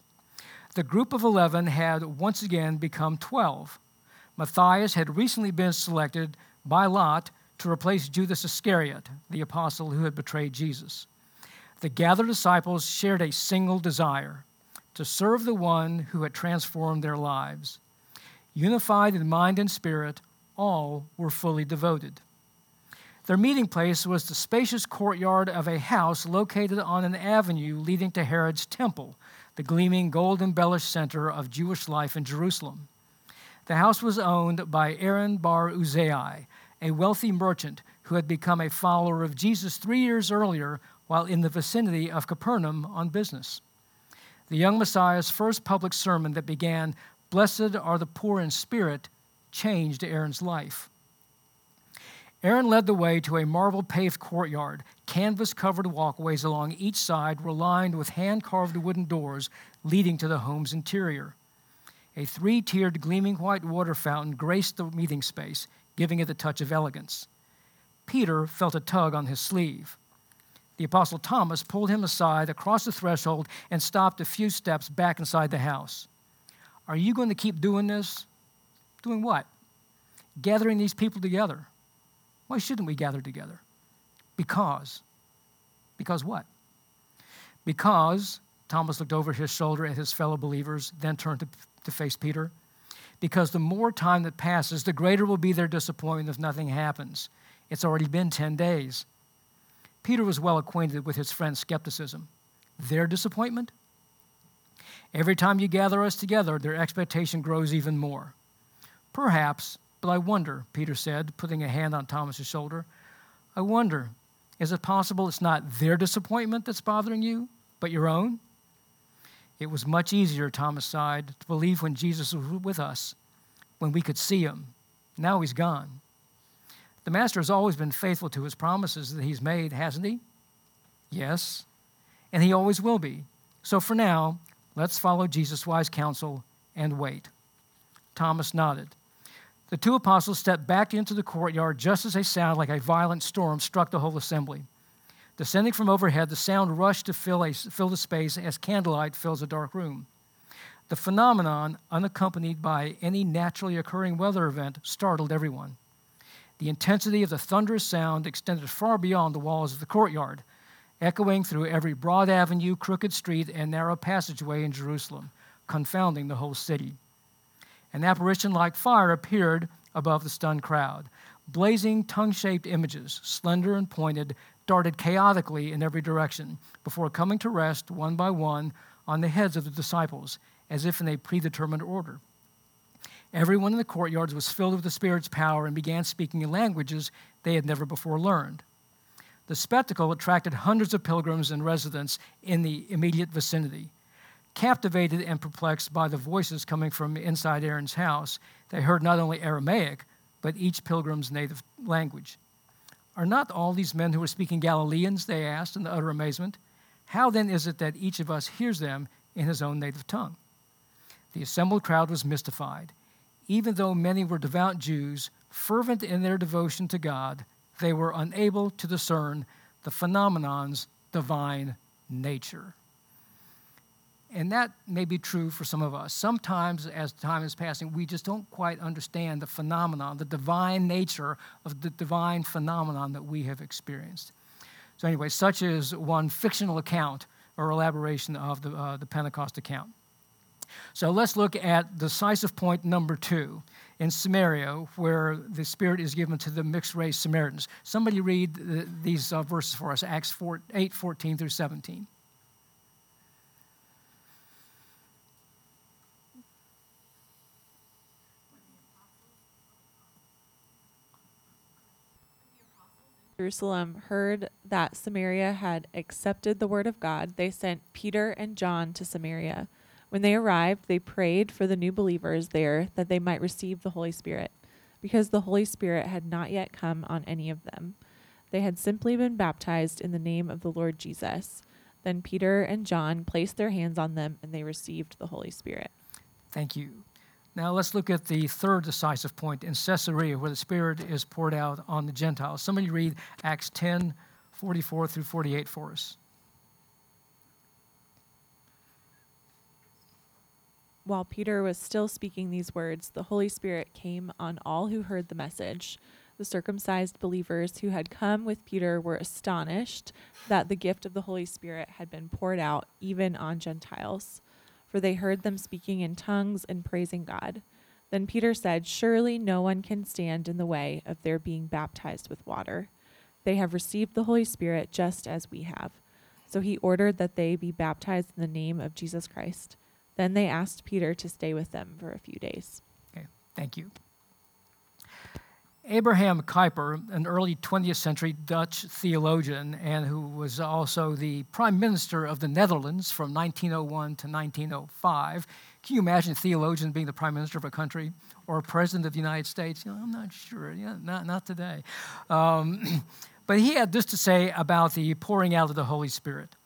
The group of 11 had once again become 12. Matthias had recently been selected by lot to replace Judas Iscariot, the apostle who had betrayed Jesus. The gathered disciples shared a single desire, to serve the one who had transformed their lives. Unified in mind and spirit, all were fully devoted. Their meeting place was the spacious courtyard of a house located on an avenue leading to Herod's temple, the gleaming gold-embellished center of Jewish life in Jerusalem. The house was owned by Aaron bar Uzai, a wealthy merchant who had become a follower of Jesus 3 years earlier while in the vicinity of Capernaum on business. The young Messiah's first public sermon that began, "Blessed are the poor in spirit," changed Aaron's life. Aaron led the way to a marble-paved courtyard. Canvas-covered walkways along each side were lined with hand-carved wooden doors leading to the home's interior. A three-tiered gleaming white water fountain graced the meeting space, giving it the touch of elegance. Peter felt a tug on his sleeve. The Apostle Thomas pulled him aside across the threshold and stopped a few steps back inside the house. "Are you going to keep doing this?" "Doing what?" "Gathering these people together." "Why shouldn't we gather together?" "Because." "Because what?" "Because," Thomas looked over his shoulder at his fellow believers, then turned to face Peter, "because the more time that passes, the greater will be their disappointment if nothing happens. It's already been 10 days. Peter was well acquainted with his friend's skepticism. Their disappointment? "Every time you gather us together, their expectation grows even more." "Perhaps, but I wonder," Peter said, putting a hand on Thomas's shoulder. "I wonder, is it possible it's not their disappointment that's bothering you, but your own?" "It was much easier," Thomas sighed, "to believe when Jesus was with us, when we could see him. Now he's gone." The Master has always been faithful to his promises that he's made, hasn't he? Yes, and he always will be. So for now, let's follow Jesus' wise counsel and wait. Thomas nodded. The two apostles stepped back into the courtyard just as a sound like a violent storm struck the whole assembly. Descending from overhead, the sound rushed to fill the space as candlelight fills a dark room. The phenomenon, unaccompanied by any naturally occurring weather event, startled everyone. The intensity of the thunderous sound extended far beyond the walls of the courtyard, echoing through every broad avenue, crooked street, and narrow passageway in Jerusalem, confounding the whole city. An apparition like fire appeared above the stunned crowd. Blazing, tongue-shaped images, slender and pointed, darted chaotically in every direction before coming to rest one by one on the heads of the disciples, as if in a predetermined order. Everyone in the courtyards was filled with the Spirit's power and began speaking in languages they had never before learned. The spectacle attracted hundreds of pilgrims and residents in the immediate vicinity. Captivated and perplexed by the voices coming from inside Aaron's house, they heard not only Aramaic, but each pilgrim's native language. "Are not all these men who are speaking Galileans?" they asked in utter amazement. "How then is it that each of us hears them in his own native tongue?" The assembled crowd was mystified. Even though many were devout Jews, fervent in their devotion to God, they were unable to discern the phenomenon's divine nature. And that may be true for some of us. Sometimes, as time is passing, we just don't quite understand the phenomenon, the divine nature of the divine phenomenon that we have experienced. So anyway, such is one fictional account or elaboration of the Pentecost account. So let's look at decisive point number 2 in Samaria, where the Spirit is given to the mixed-race Samaritans. Somebody read these verses for us, Acts 8:14 through 17. Jerusalem heard that Samaria had accepted the word of God, they sent Peter and John to Samaria. When they arrived, they prayed for the new believers there that they might receive the Holy Spirit, because the Holy Spirit had not yet come on any of them. They had simply been baptized in the name of the Lord Jesus. Then Peter and John placed their hands on them, and they received the Holy Spirit. Thank you. Now let's look at the third decisive point in Caesarea, where the Spirit is poured out on the Gentiles. Somebody read Acts 10:44 through 48 for us. While Peter was still speaking these words, the Holy Spirit came on all who heard the message. The circumcised believers who had come with Peter were astonished that the gift of the Holy Spirit had been poured out even on Gentiles. For they heard them speaking in tongues and praising God. Then Peter said, "Surely no one can stand in the way of their being baptized with water. They have received the Holy Spirit just as we have." So he ordered that they be baptized in the name of Jesus Christ. Then they asked Peter to stay with them for a few days. Okay. Thank you. Abraham Kuyper, an early 20th century Dutch theologian and who was also the prime minister of the Netherlands from 1901 to 1905. Can you imagine a theologian being the prime minister of a country or a president of the United States? You know, I'm not sure, not today. But he had this to say about the pouring out of the Holy Spirit.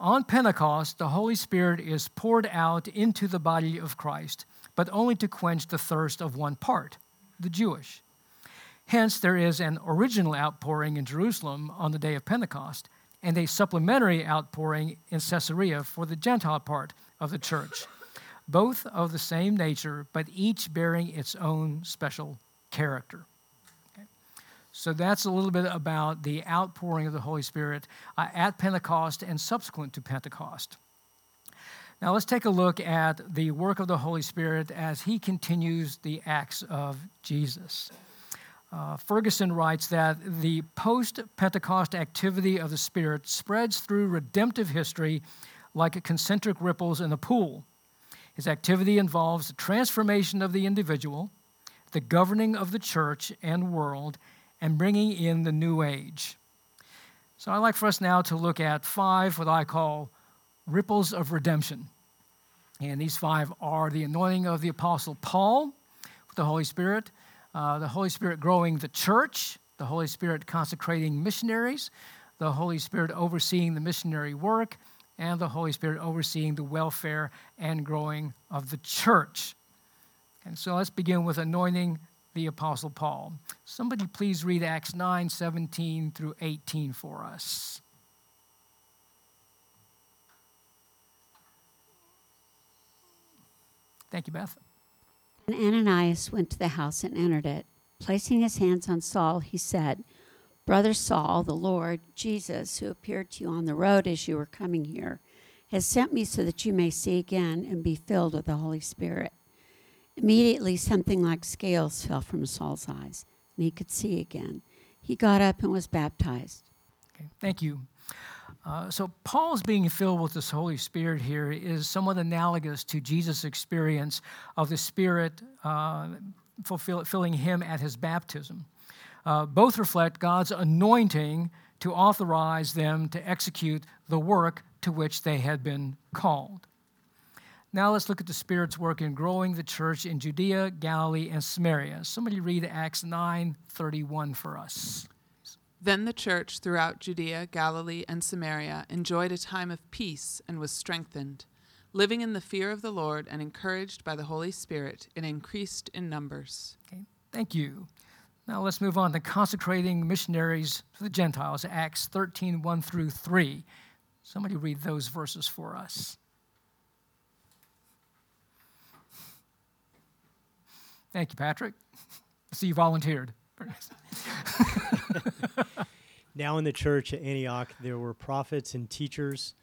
On Pentecost, the Holy Spirit is poured out into the body of Christ, but only to quench the thirst of one part, the Jewish. Hence, there is an original outpouring in Jerusalem on the day of Pentecost and a supplementary outpouring in Caesarea for the Gentile part of the church, both of the same nature, but each bearing its own special character. Okay. So that's a little bit about the outpouring of the Holy Spirit at Pentecost and subsequent to Pentecost. Now let's take a look at the work of the Holy Spirit as he continues the acts of Jesus. Ferguson writes that the post-Pentecost activity of the Spirit spreads through redemptive history like concentric ripples in a pool. His activity involves the transformation of the individual, the governing of the church and world, and bringing in the new age. So I'd like for us now to look at 5 what I call ripples of redemption. And these 5 are the anointing of the Apostle Paul with the Holy Spirit, the Holy Spirit growing the church, the Holy Spirit consecrating missionaries, the Holy Spirit overseeing the missionary work, and the Holy Spirit overseeing the welfare and growing of the church. And so let's begin with anointing the Apostle Paul. Somebody please read Acts 9:17 through 18 for us. Thank you, Beth. And Ananias went to the house and entered it. Placing his hands on Saul, he said, "Brother Saul, the Lord Jesus, who appeared to you on the road as you were coming here, has sent me so that you may see again and be filled with the Holy Spirit." Immediately something like scales fell from Saul's eyes, and he could see again. He got up and was baptized. Okay, thank you. So Paul's being filled with this Holy Spirit here is somewhat analogous to Jesus' experience of the Spirit filling him at his baptism. Both reflect God's anointing to authorize them to execute the work to which they had been called. Now let's look at the Spirit's work in growing the church in Judea, Galilee, and Samaria. Somebody read Acts 9:31 for us. Then the church throughout Judea, Galilee, and Samaria enjoyed a time of peace and was strengthened, living in the fear of the Lord and encouraged by the Holy Spirit, and increased in numbers. Okay, thank you. Now let's move on to consecrating missionaries to the Gentiles, Acts 13:1 through 3. Somebody read those verses for us. Thank you, Patrick. I see you volunteered. Now in the church at Antioch there were prophets and teachers: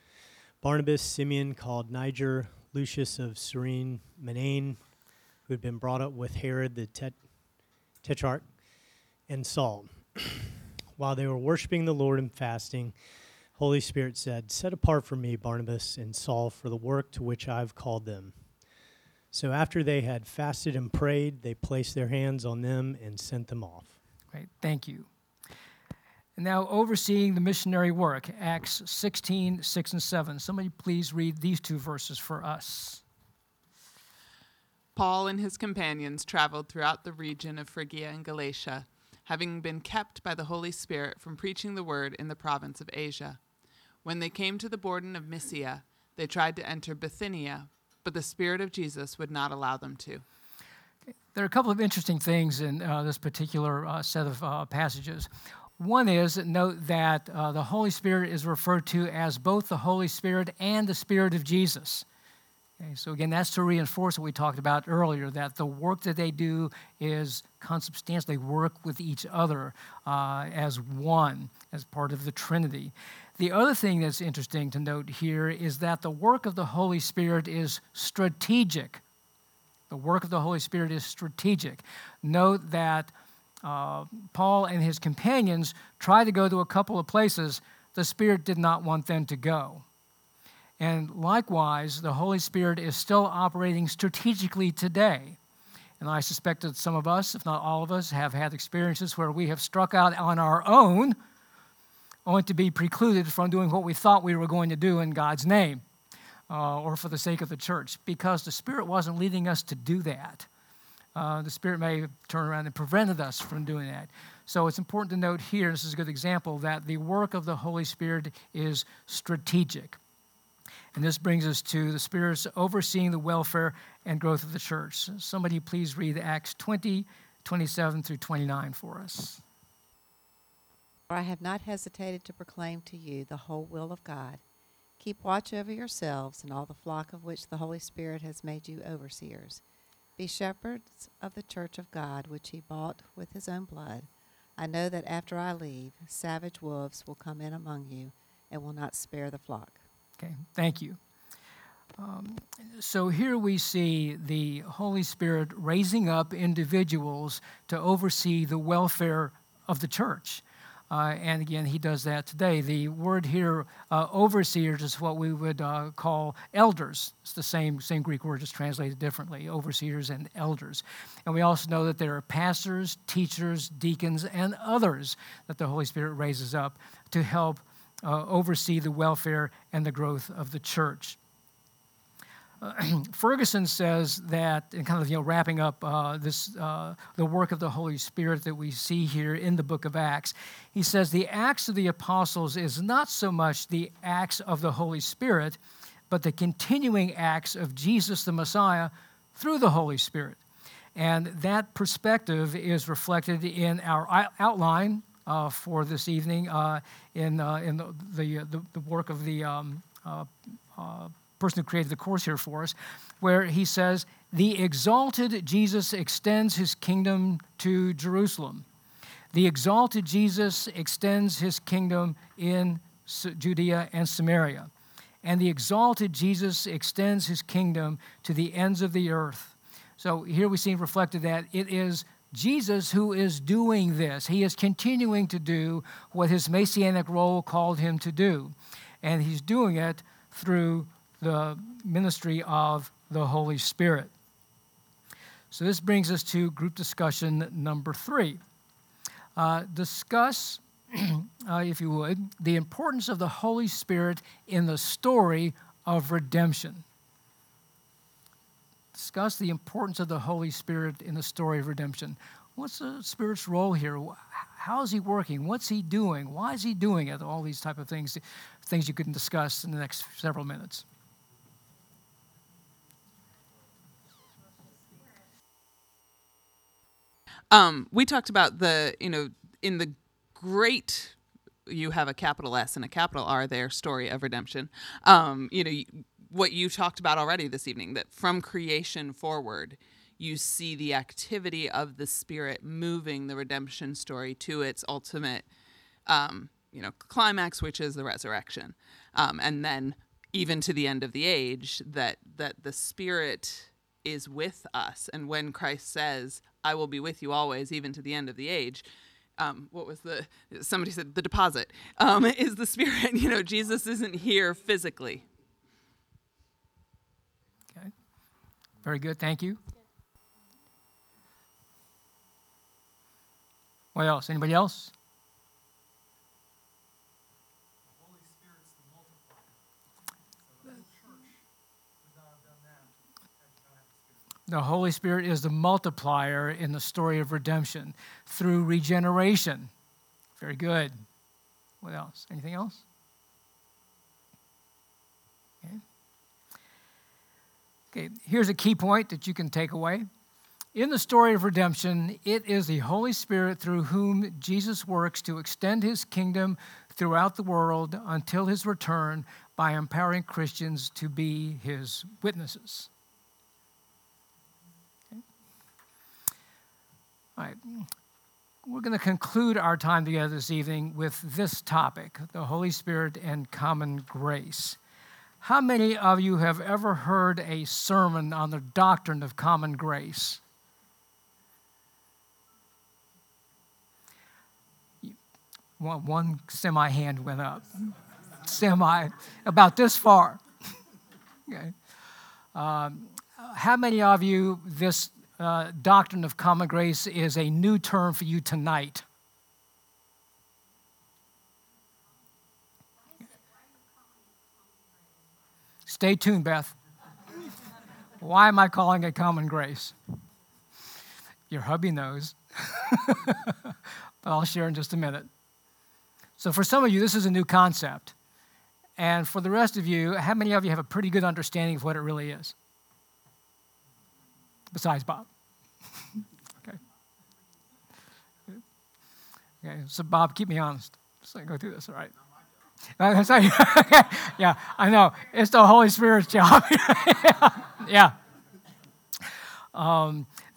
Barnabas, Simeon called Niger, Lucius of Cyrene, Manaen, who had been brought up with Herod the Tetrarch, and Saul. While they were worshiping the Lord and fasting, Holy Spirit said, "Set apart for me Barnabas and Saul for the work to which I have called them." So after they had fasted and prayed, they placed their hands on them and sent them off. Great, thank you. And now overseeing the missionary work, Acts 16:6 and 7. Somebody please read these 2 verses for us. Paul and his companions traveled throughout the region of Phrygia and Galatia, having been kept by the Holy Spirit from preaching the word in the province of Asia. When they came to the border of Mysia, they tried to enter Bithynia, but the Spirit of Jesus would not allow them to. There are a couple of interesting things in this particular set of passages. One is, note that the Holy Spirit is referred to as both the Holy Spirit and the Spirit of Jesus. Okay, so again, that's to reinforce what we talked about earlier, that the work that they do is consubstantially work with each other as one, as part of the Trinity. The other thing that's interesting to note here is that the work of the Holy Spirit is strategic. The work of the Holy Spirit is strategic. Note that Paul and his companions tried to go to a couple of places the Spirit did not want them to go. And likewise, the Holy Spirit is still operating strategically today. And I suspect that some of us, if not all of us, have had experiences where we have struck out on our own only to be precluded from doing what we thought we were going to do in God's name or for the sake of the church, because the Spirit wasn't leading us to do that. The Spirit may have turned around and prevented us from doing that. So it's important to note here, this is a good example, that the work of the Holy Spirit is strategic. And this brings us to the Spirit's overseeing the welfare and growth of the church. Somebody please read Acts 20, 27 through 29 for us. For I have not hesitated to proclaim to you the whole will of God. Keep watch over yourselves and all the flock of which the Holy Spirit has made you overseers. Be shepherds of the church of God, which he bought with his own blood. I know that after I leave, savage wolves will come in among you and will not spare the flock. Okay, thank you. So here we see the Holy Spirit raising up individuals to oversee the welfare of the church. And again, he does that today. The word here, overseers, is what we would call elders. It's the same Greek word, just translated differently, overseers and elders. And we also know that there are pastors, teachers, deacons, and others that the Holy Spirit raises up to help oversee the welfare and the growth of the church. Ferguson says that, and kind of wrapping up the work of the Holy Spirit that we see here in the book of Acts, he says the Acts of the Apostles is not so much the acts of the Holy Spirit, but the continuing acts of Jesus the Messiah through the Holy Spirit. And that perspective is reflected in our outline for this evening in the work of the person who created the course here for us, where he says, the exalted Jesus extends his kingdom to Jerusalem. The exalted Jesus extends his kingdom in Judea and Samaria. And the exalted Jesus extends his kingdom to the ends of the earth. So here we see reflected that it is Jesus who is doing this. He is continuing to do what his messianic role called him to do. And he's doing it through the ministry of the Holy Spirit. So this brings us to group discussion number 3. Discuss, if you would, the importance of the Holy Spirit in the story of redemption. Discuss the importance of the Holy Spirit in the story of redemption. What's the Spirit's role here? How is he working? What's he doing? Why is he doing it? All these type of things you can discuss in the next several minutes. We talked about the, in the great, you have a capital S and a capital R there, story of redemption. What you talked about already this evening, that from creation forward, you see the activity of the Spirit moving the redemption story to its ultimate, climax, which is the resurrection. And then even to the end of the age, that the Spirit is with us. And when Christ says, I will be with you always, even to the end of the age. Somebody said the deposit is the Spirit. Jesus isn't here physically. Okay. Very good. Thank you. What else? Anybody else? The Holy Spirit's the multiplier. So the church would not have done that had it not had the Spirit. The Holy Spirit is the multiplier in the story of redemption through regeneration. Very good. What else? Anything else? Okay. Okay, here's a key point that you can take away. In the story of redemption, it is the Holy Spirit through whom Jesus works to extend his kingdom throughout the world until his return by empowering Christians to be his witnesses. Okay. All right. We're going to conclude our time together this evening with this topic, the Holy Spirit and common grace. How many of you have ever heard a sermon on the doctrine of common grace? One semi hand went up, about this far. Okay. How many of you this doctrine of common grace is a new term for you tonight. Stay tuned, Beth. Why am I calling it common grace? Your hubby knows. But I'll share in just a minute. So for some of you, this is a new concept. And for the rest of you, how many of you have a pretty good understanding of what it really is? Besides Bob. Okay. Okay. So Bob, keep me honest. Just let me go through this, all right? I'm sorry. Yeah, I know. It's the Holy Spirit's job. Yeah.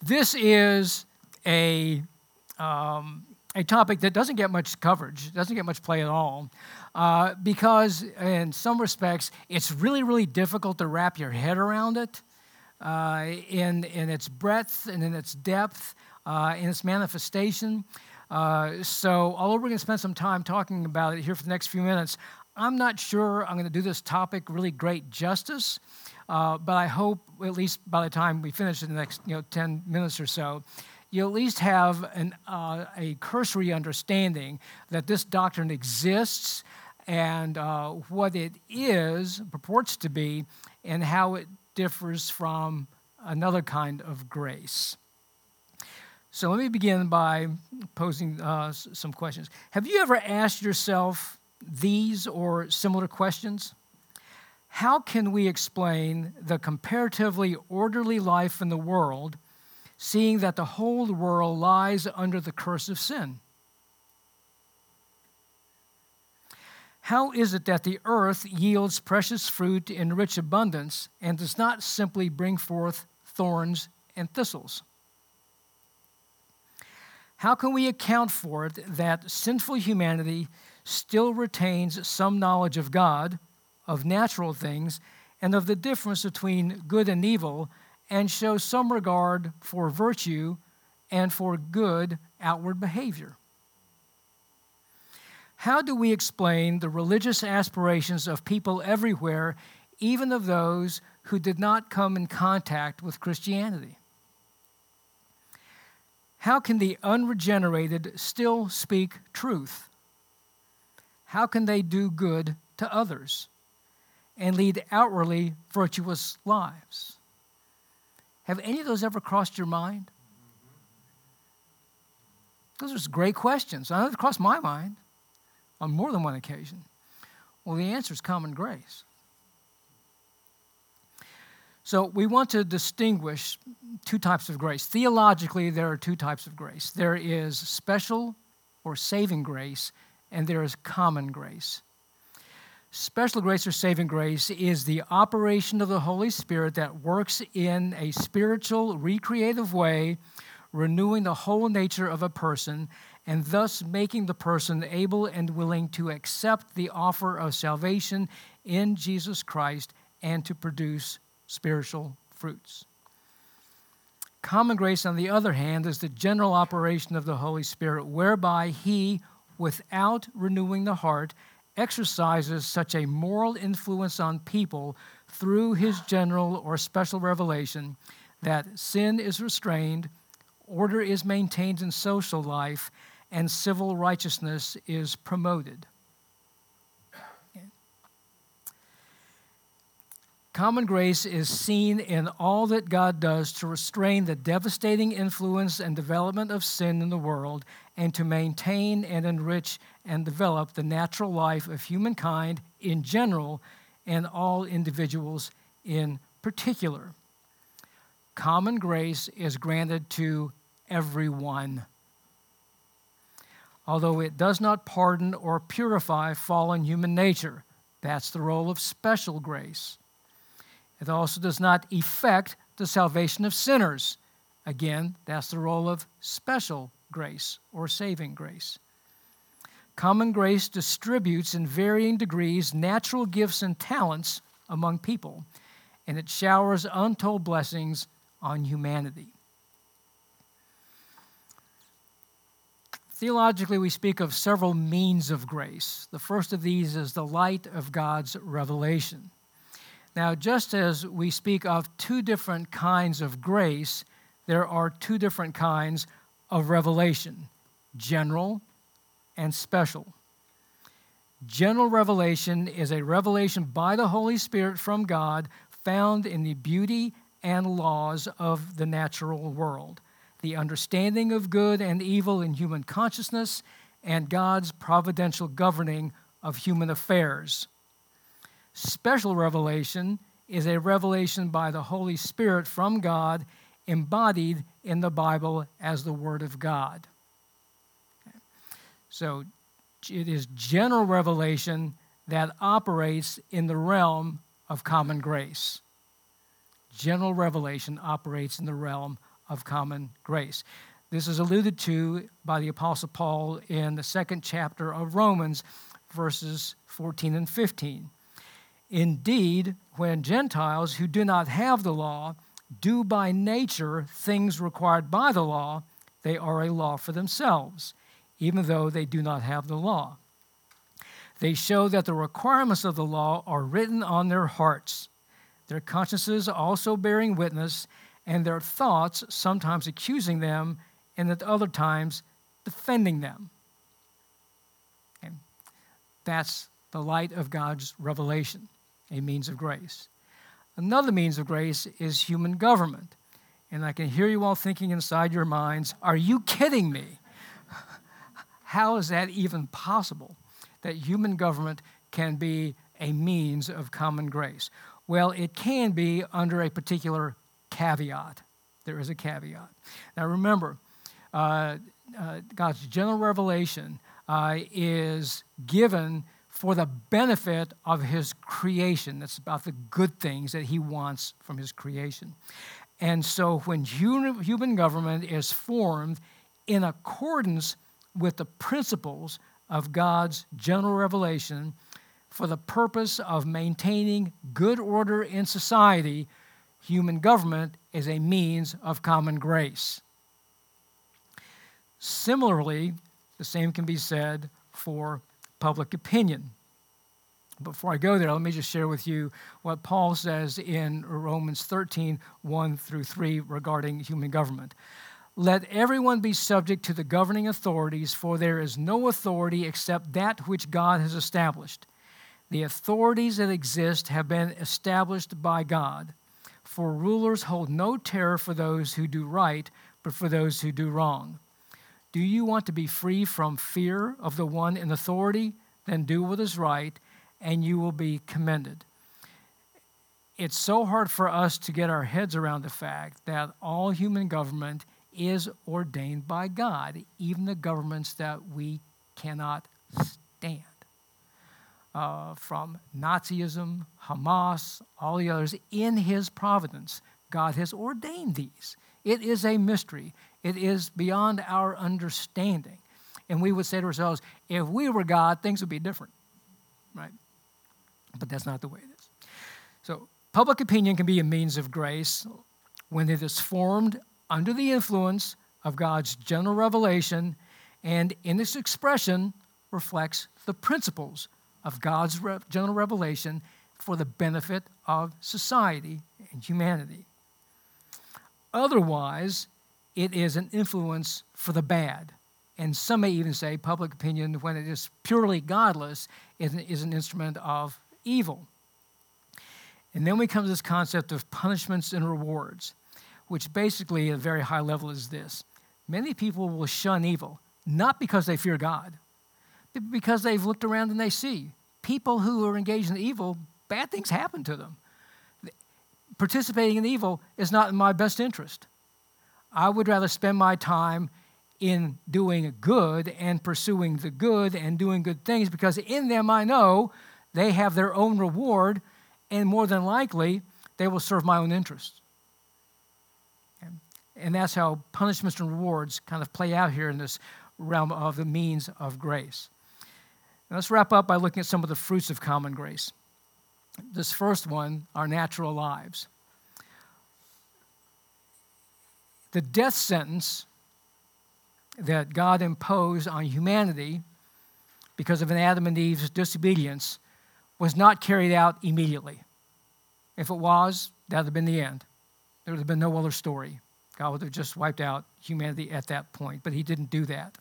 This is a topic that doesn't get much coverage, doesn't get much play at all, because in some respects, it's really, really difficult to wrap your head around it in its breadth and in its depth, in its manifestation. So although we're going to spend some time talking about it here for the next few minutes, I'm not sure I'm going to do this topic really great justice, but I hope at least by the time we finish in the next 10 minutes or so, you at least have a cursory understanding that this doctrine exists and what it is, purports to be, and how it differs from another kind of grace. So let me begin by posing some questions. Have you ever asked yourself these or similar questions? How can we explain the comparatively orderly life in the world, seeing that the whole world lies under the curse of sin? How is it that the earth yields precious fruit in rich abundance and does not simply bring forth thorns and thistles? How can we account for it that sinful humanity still retains some knowledge of God, of natural things, and of the difference between good and evil, and shows some regard for virtue and for good outward behavior? How do we explain the religious aspirations of people everywhere, even of those who did not come in contact with Christianity? How can the unregenerated still speak truth? How can they do good to others and lead outwardly virtuous lives? Have any of those ever crossed your mind? Those are great questions. I know they crossed my mind on more than one occasion. Well, the answer is common grace. So we want to distinguish two types of grace. Theologically, there are two types of grace. There is special or saving grace, and there is common grace. Special grace or saving grace is the operation of the Holy Spirit that works in a spiritual, recreative way, renewing the whole nature of a person, and thus making the person able and willing to accept the offer of salvation in Jesus Christ and to produce spiritual fruits. Common grace, on the other hand, is the general operation of the Holy Spirit, whereby he, without renewing the heart, exercises such a moral influence on people through his general or special revelation that sin is restrained, order is maintained in social life, and civil righteousness is promoted. Common grace is seen in all that God does to restrain the devastating influence and development of sin in the world and to maintain and enrich and develop the natural life of humankind in general and all individuals in particular. Common grace is granted to everyone. Although it does not pardon or purify fallen human nature, that's the role of special grace. It also does not effect the salvation of sinners. Again, that's the role of special grace or saving grace. Common grace distributes in varying degrees natural gifts and talents among people, and it showers untold blessings on humanity. Theologically, we speak of several means of grace. The first of these is the light of God's revelation. Now, just as we speak of two different kinds of grace, there are two different kinds of revelation, general and special. General revelation is a revelation by the Holy Spirit from God found in the beauty and laws of the natural world, the understanding of good and evil in human consciousness, and God's providential governing of human affairs. Special revelation is a revelation by the Holy Spirit from God embodied in the Bible as the Word of God. Okay. So it is general revelation that operates in the realm of common grace. General revelation operates in the realm of common grace. This is alluded to by the Apostle Paul in the 2nd chapter of Romans, verses 14 and 15. Indeed, when Gentiles who do not have the law do by nature things required by the law, they are a law for themselves, even though they do not have the law. They show that the requirements of the law are written on their hearts, their consciences also bearing witness, and their thoughts sometimes accusing them and at other times defending them. Okay. That's the light of God's revelation, a means of grace. Another means of grace is human government. And I can hear you all thinking inside your minds, are you kidding me? How is that even possible, that human government can be a means of common grace? Well, it can be under a particular caveat. There is a caveat. Now remember, God's general revelation is given for the benefit of his creation. That's about the good things that he wants from his creation. And so when human government is formed in accordance with the principles of God's general revelation for the purpose of maintaining good order in society, human government is a means of common grace. Similarly, the same can be said for public opinion. Before I go there, let me just share with you what Paul says in Romans 13, 1 through 3 regarding human government. Let everyone be subject to the governing authorities, for there is no authority except that which God has established. The authorities that exist have been established by God. For rulers hold no terror for those who do right, but for those who do wrong. Do you want to be free from fear of the one in authority? Then do what is right, and you will be commended. It's so hard for us to get our heads around the fact that all human government is ordained by God, even the governments that we cannot stand. From Nazism, Hamas, all the others, in his providence, God has ordained these. It is a mystery. It is beyond our understanding. And we would say to ourselves, if we were God, things would be different, right? But that's not the way it is. So public opinion can be a means of grace when it is formed under the influence of God's general revelation and in its expression reflects the principles of God's general revelation for the benefit of society and humanity. Otherwise, it is an influence for the bad. And some may even say public opinion, when it is purely godless, is an instrument of evil. And then we come to this concept of punishments and rewards, which basically at a very high level is this. Many people will shun evil, not because they fear God, but because they've looked around and they see people who are engaged in evil, bad things happen to them. Participating in evil is not in my best interest. I would rather spend my time in doing good and pursuing the good and doing good things, because in them I know they have their own reward, and more than likely they will serve my own interests. And that's how punishments and rewards kind of play out here in this realm of the means of grace. Now let's wrap up by looking at some of the fruits of common grace. This first one, our natural lives. The death sentence that God imposed on humanity because of Adam and Eve's disobedience was not carried out immediately. If it was, that would have been the end. There would have been no other story. God would have just wiped out humanity at that point, but he didn't do that.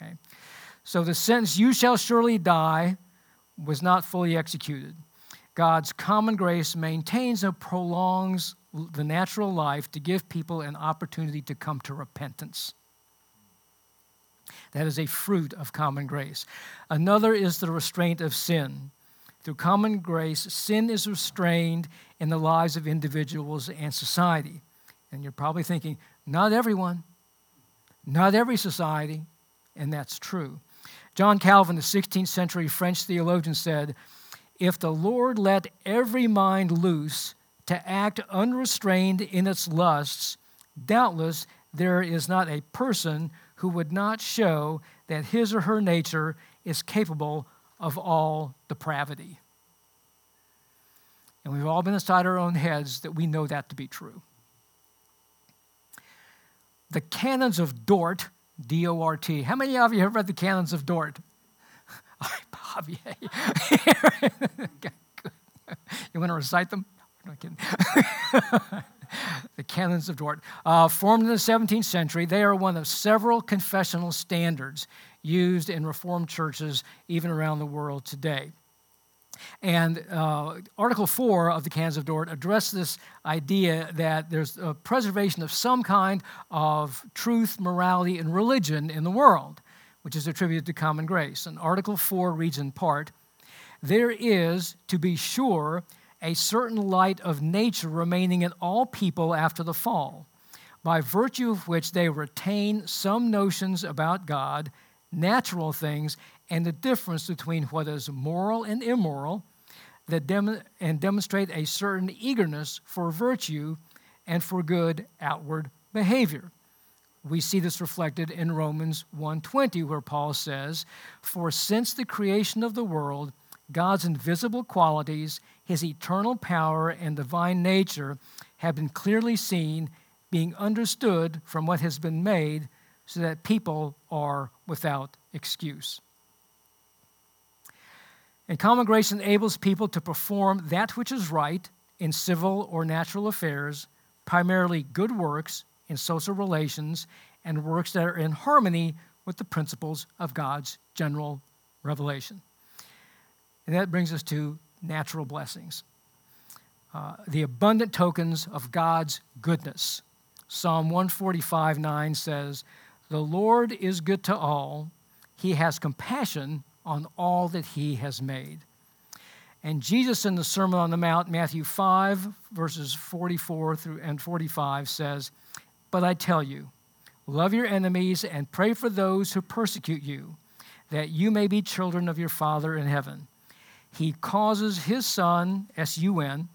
Okay? So the sentence, you shall surely die, was not fully executed. God's common grace maintains and prolongs the natural life to give people an opportunity to come to repentance. That is a fruit of common grace. Another is the restraint of sin. Through common grace, sin is restrained in the lives of individuals and society. And you're probably thinking, not everyone, not every society, and that's true. John Calvin, the 16th century French theologian, said, "If the Lord let every mind loose to act unrestrained in its lusts, doubtless there is not a person who would not show that his or her nature is capable of all depravity." And we've all been inside our own heads that we know that to be true. The canons of Dort, D-O-R-T. How many of you have read the canons of Dort? All right, Bob, yay. You want to recite them? No, I'm kidding. The canons of Dort. Formed in the 17th century, they are one of several confessional standards used in Reformed churches even around the world today. And Article 4 of the Canons of Dort addressed this idea that there's a preservation of some kind of truth, morality, and religion in the world, which is attributed to common grace. And Article 4 reads in part, "There is, to be sure, a certain light of nature remaining in all people after the fall, by virtue of which they retain some notions about God, natural things, and the difference between what is moral and immoral, that demonstrate a certain eagerness for virtue and for good outward behavior." We see this reflected in Romans 1:20, where Paul says, "For since the creation of the world, God's invisible qualities, his eternal power and divine nature have been clearly seen, being understood from what has been made, so that people are without excuse." And common grace enables people to perform that which is right in civil or natural affairs, primarily good works in social relations and works that are in harmony with the principles of God's general revelation. And that brings us to natural blessings. The abundant tokens of God's goodness. Psalm 145:9 says, "The Lord is good to all. He has compassion on all that he has made." And Jesus in the Sermon on the Mount, Matthew 5, verses 44 through and 45 says, "But I tell you, love your enemies and pray for those who persecute you, that you may be children of your Father in heaven. He causes his sun, S-U-N,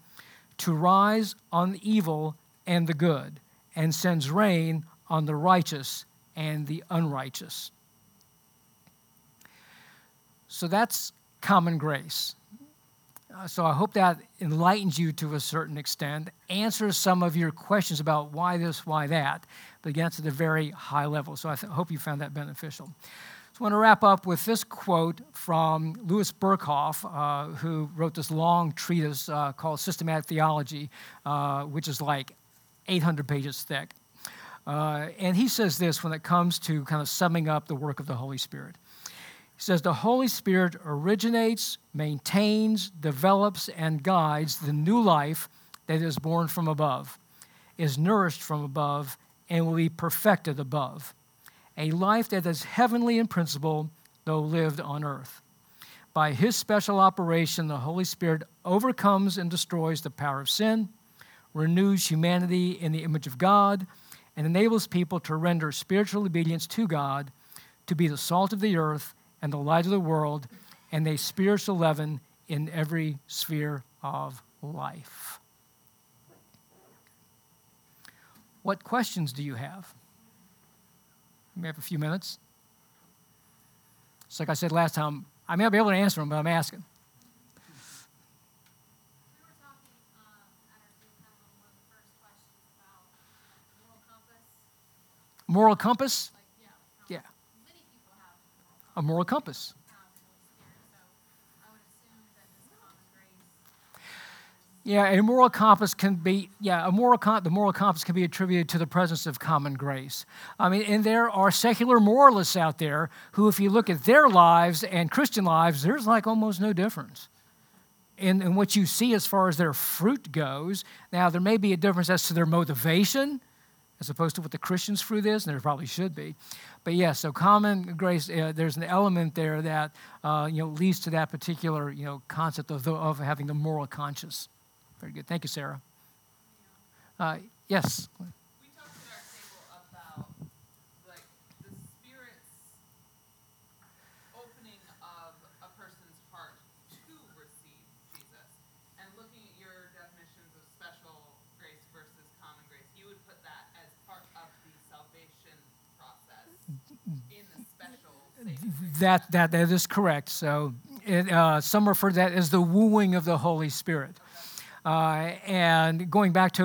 to rise on the evil and the good, and sends rain on the righteous and the unrighteous." So that's common grace. So I hope that enlightens you to a certain extent, answers some of your questions about why this, why that, but again, it's at a very high level. So I hope you found that beneficial. So I want to wrap up with this quote from Louis Berkhof, who wrote this long treatise called Systematic Theology, which is like 800 pages thick. And he says this when it comes to kind of summing up the work of the Holy Spirit. He says, "The Holy Spirit originates, maintains, develops, and guides the new life that is born from above, is nourished from above, and will be perfected above. A life that is heavenly in principle, though lived on earth. By his special operation, the Holy Spirit overcomes and destroys the power of sin, renews humanity in the image of God, and enables people to render spiritual obedience to God, to be the salt of the earth and the light of the world, and a spiritual leaven in every sphere of life." What questions do you have? We have a few minutes. It's like I said last time, I may not be able to answer them, but I'm asking. Moral compass? A moral compass. Yeah, a moral compass can be, the moral compass can be attributed to the presence of common grace. I mean, and there are secular moralists out there who, if you look at their lives and Christian lives, there's like almost no difference in what you see as far as their fruit goes. Now, there may be a difference as to their motivation as opposed to what the Christian's fruit is, and there probably should be. But yes, so common grace, there's an element there that leads to that particular concept of having the moral conscience. Very good. Thank you, Sarah. Yes? We talked at our table about the Spirit's opening of a person's heart to receive Jesus. And looking at your definitions of special grace versus common grace, you would put that as part of the salvation process in the special saving grace. That is correct. So some refer to that as the wooing of the Holy Spirit. Okay. And going back to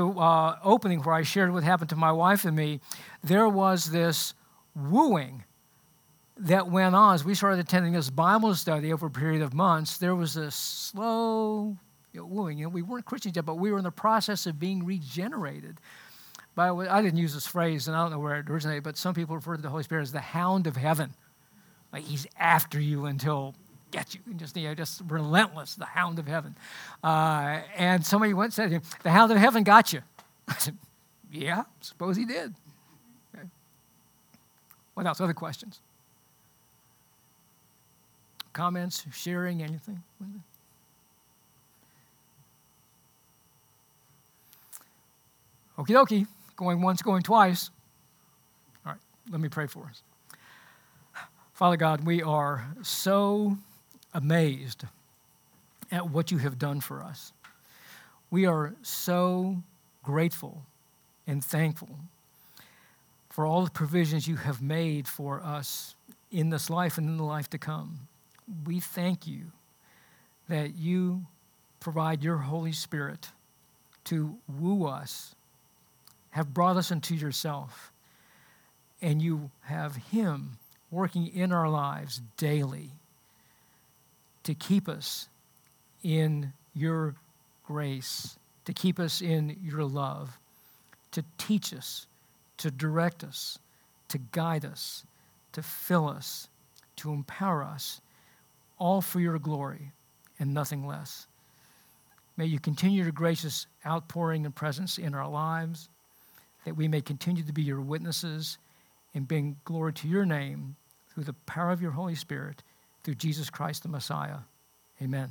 opening where I shared what happened to my wife and me, there was this wooing that went on. As we started attending this Bible study over a period of months, there was this slow wooing. We weren't Christians yet, but we were in the process of being regenerated. By I didn't use this phrase, and I don't know where it originated, but some people refer to the Holy Spirit as the hound of heaven. Like he's after you until... get you, and just relentless, the hound of heaven. And somebody once said to him, the hound of heaven got you. I said, yeah, suppose he did. Okay. What else? Other questions? Comments, sharing, anything? Okie dokie, going once, going twice. All right, let me pray for us. Father God, we are so amazed at what you have done for us. We are so grateful and thankful for all the provisions you have made for us in this life and in the life to come. We thank you that you provide your Holy Spirit to woo us, have brought us into yourself, and you have him working in our lives daily to keep us in your grace, to keep us in your love, to teach us, to direct us, to guide us, to fill us, to empower us, all for your glory and nothing less. May you continue your gracious outpouring and presence in our lives, that we may continue to be your witnesses and bring glory to your name through the power of your Holy Spirit, through Jesus Christ the Messiah. Amen.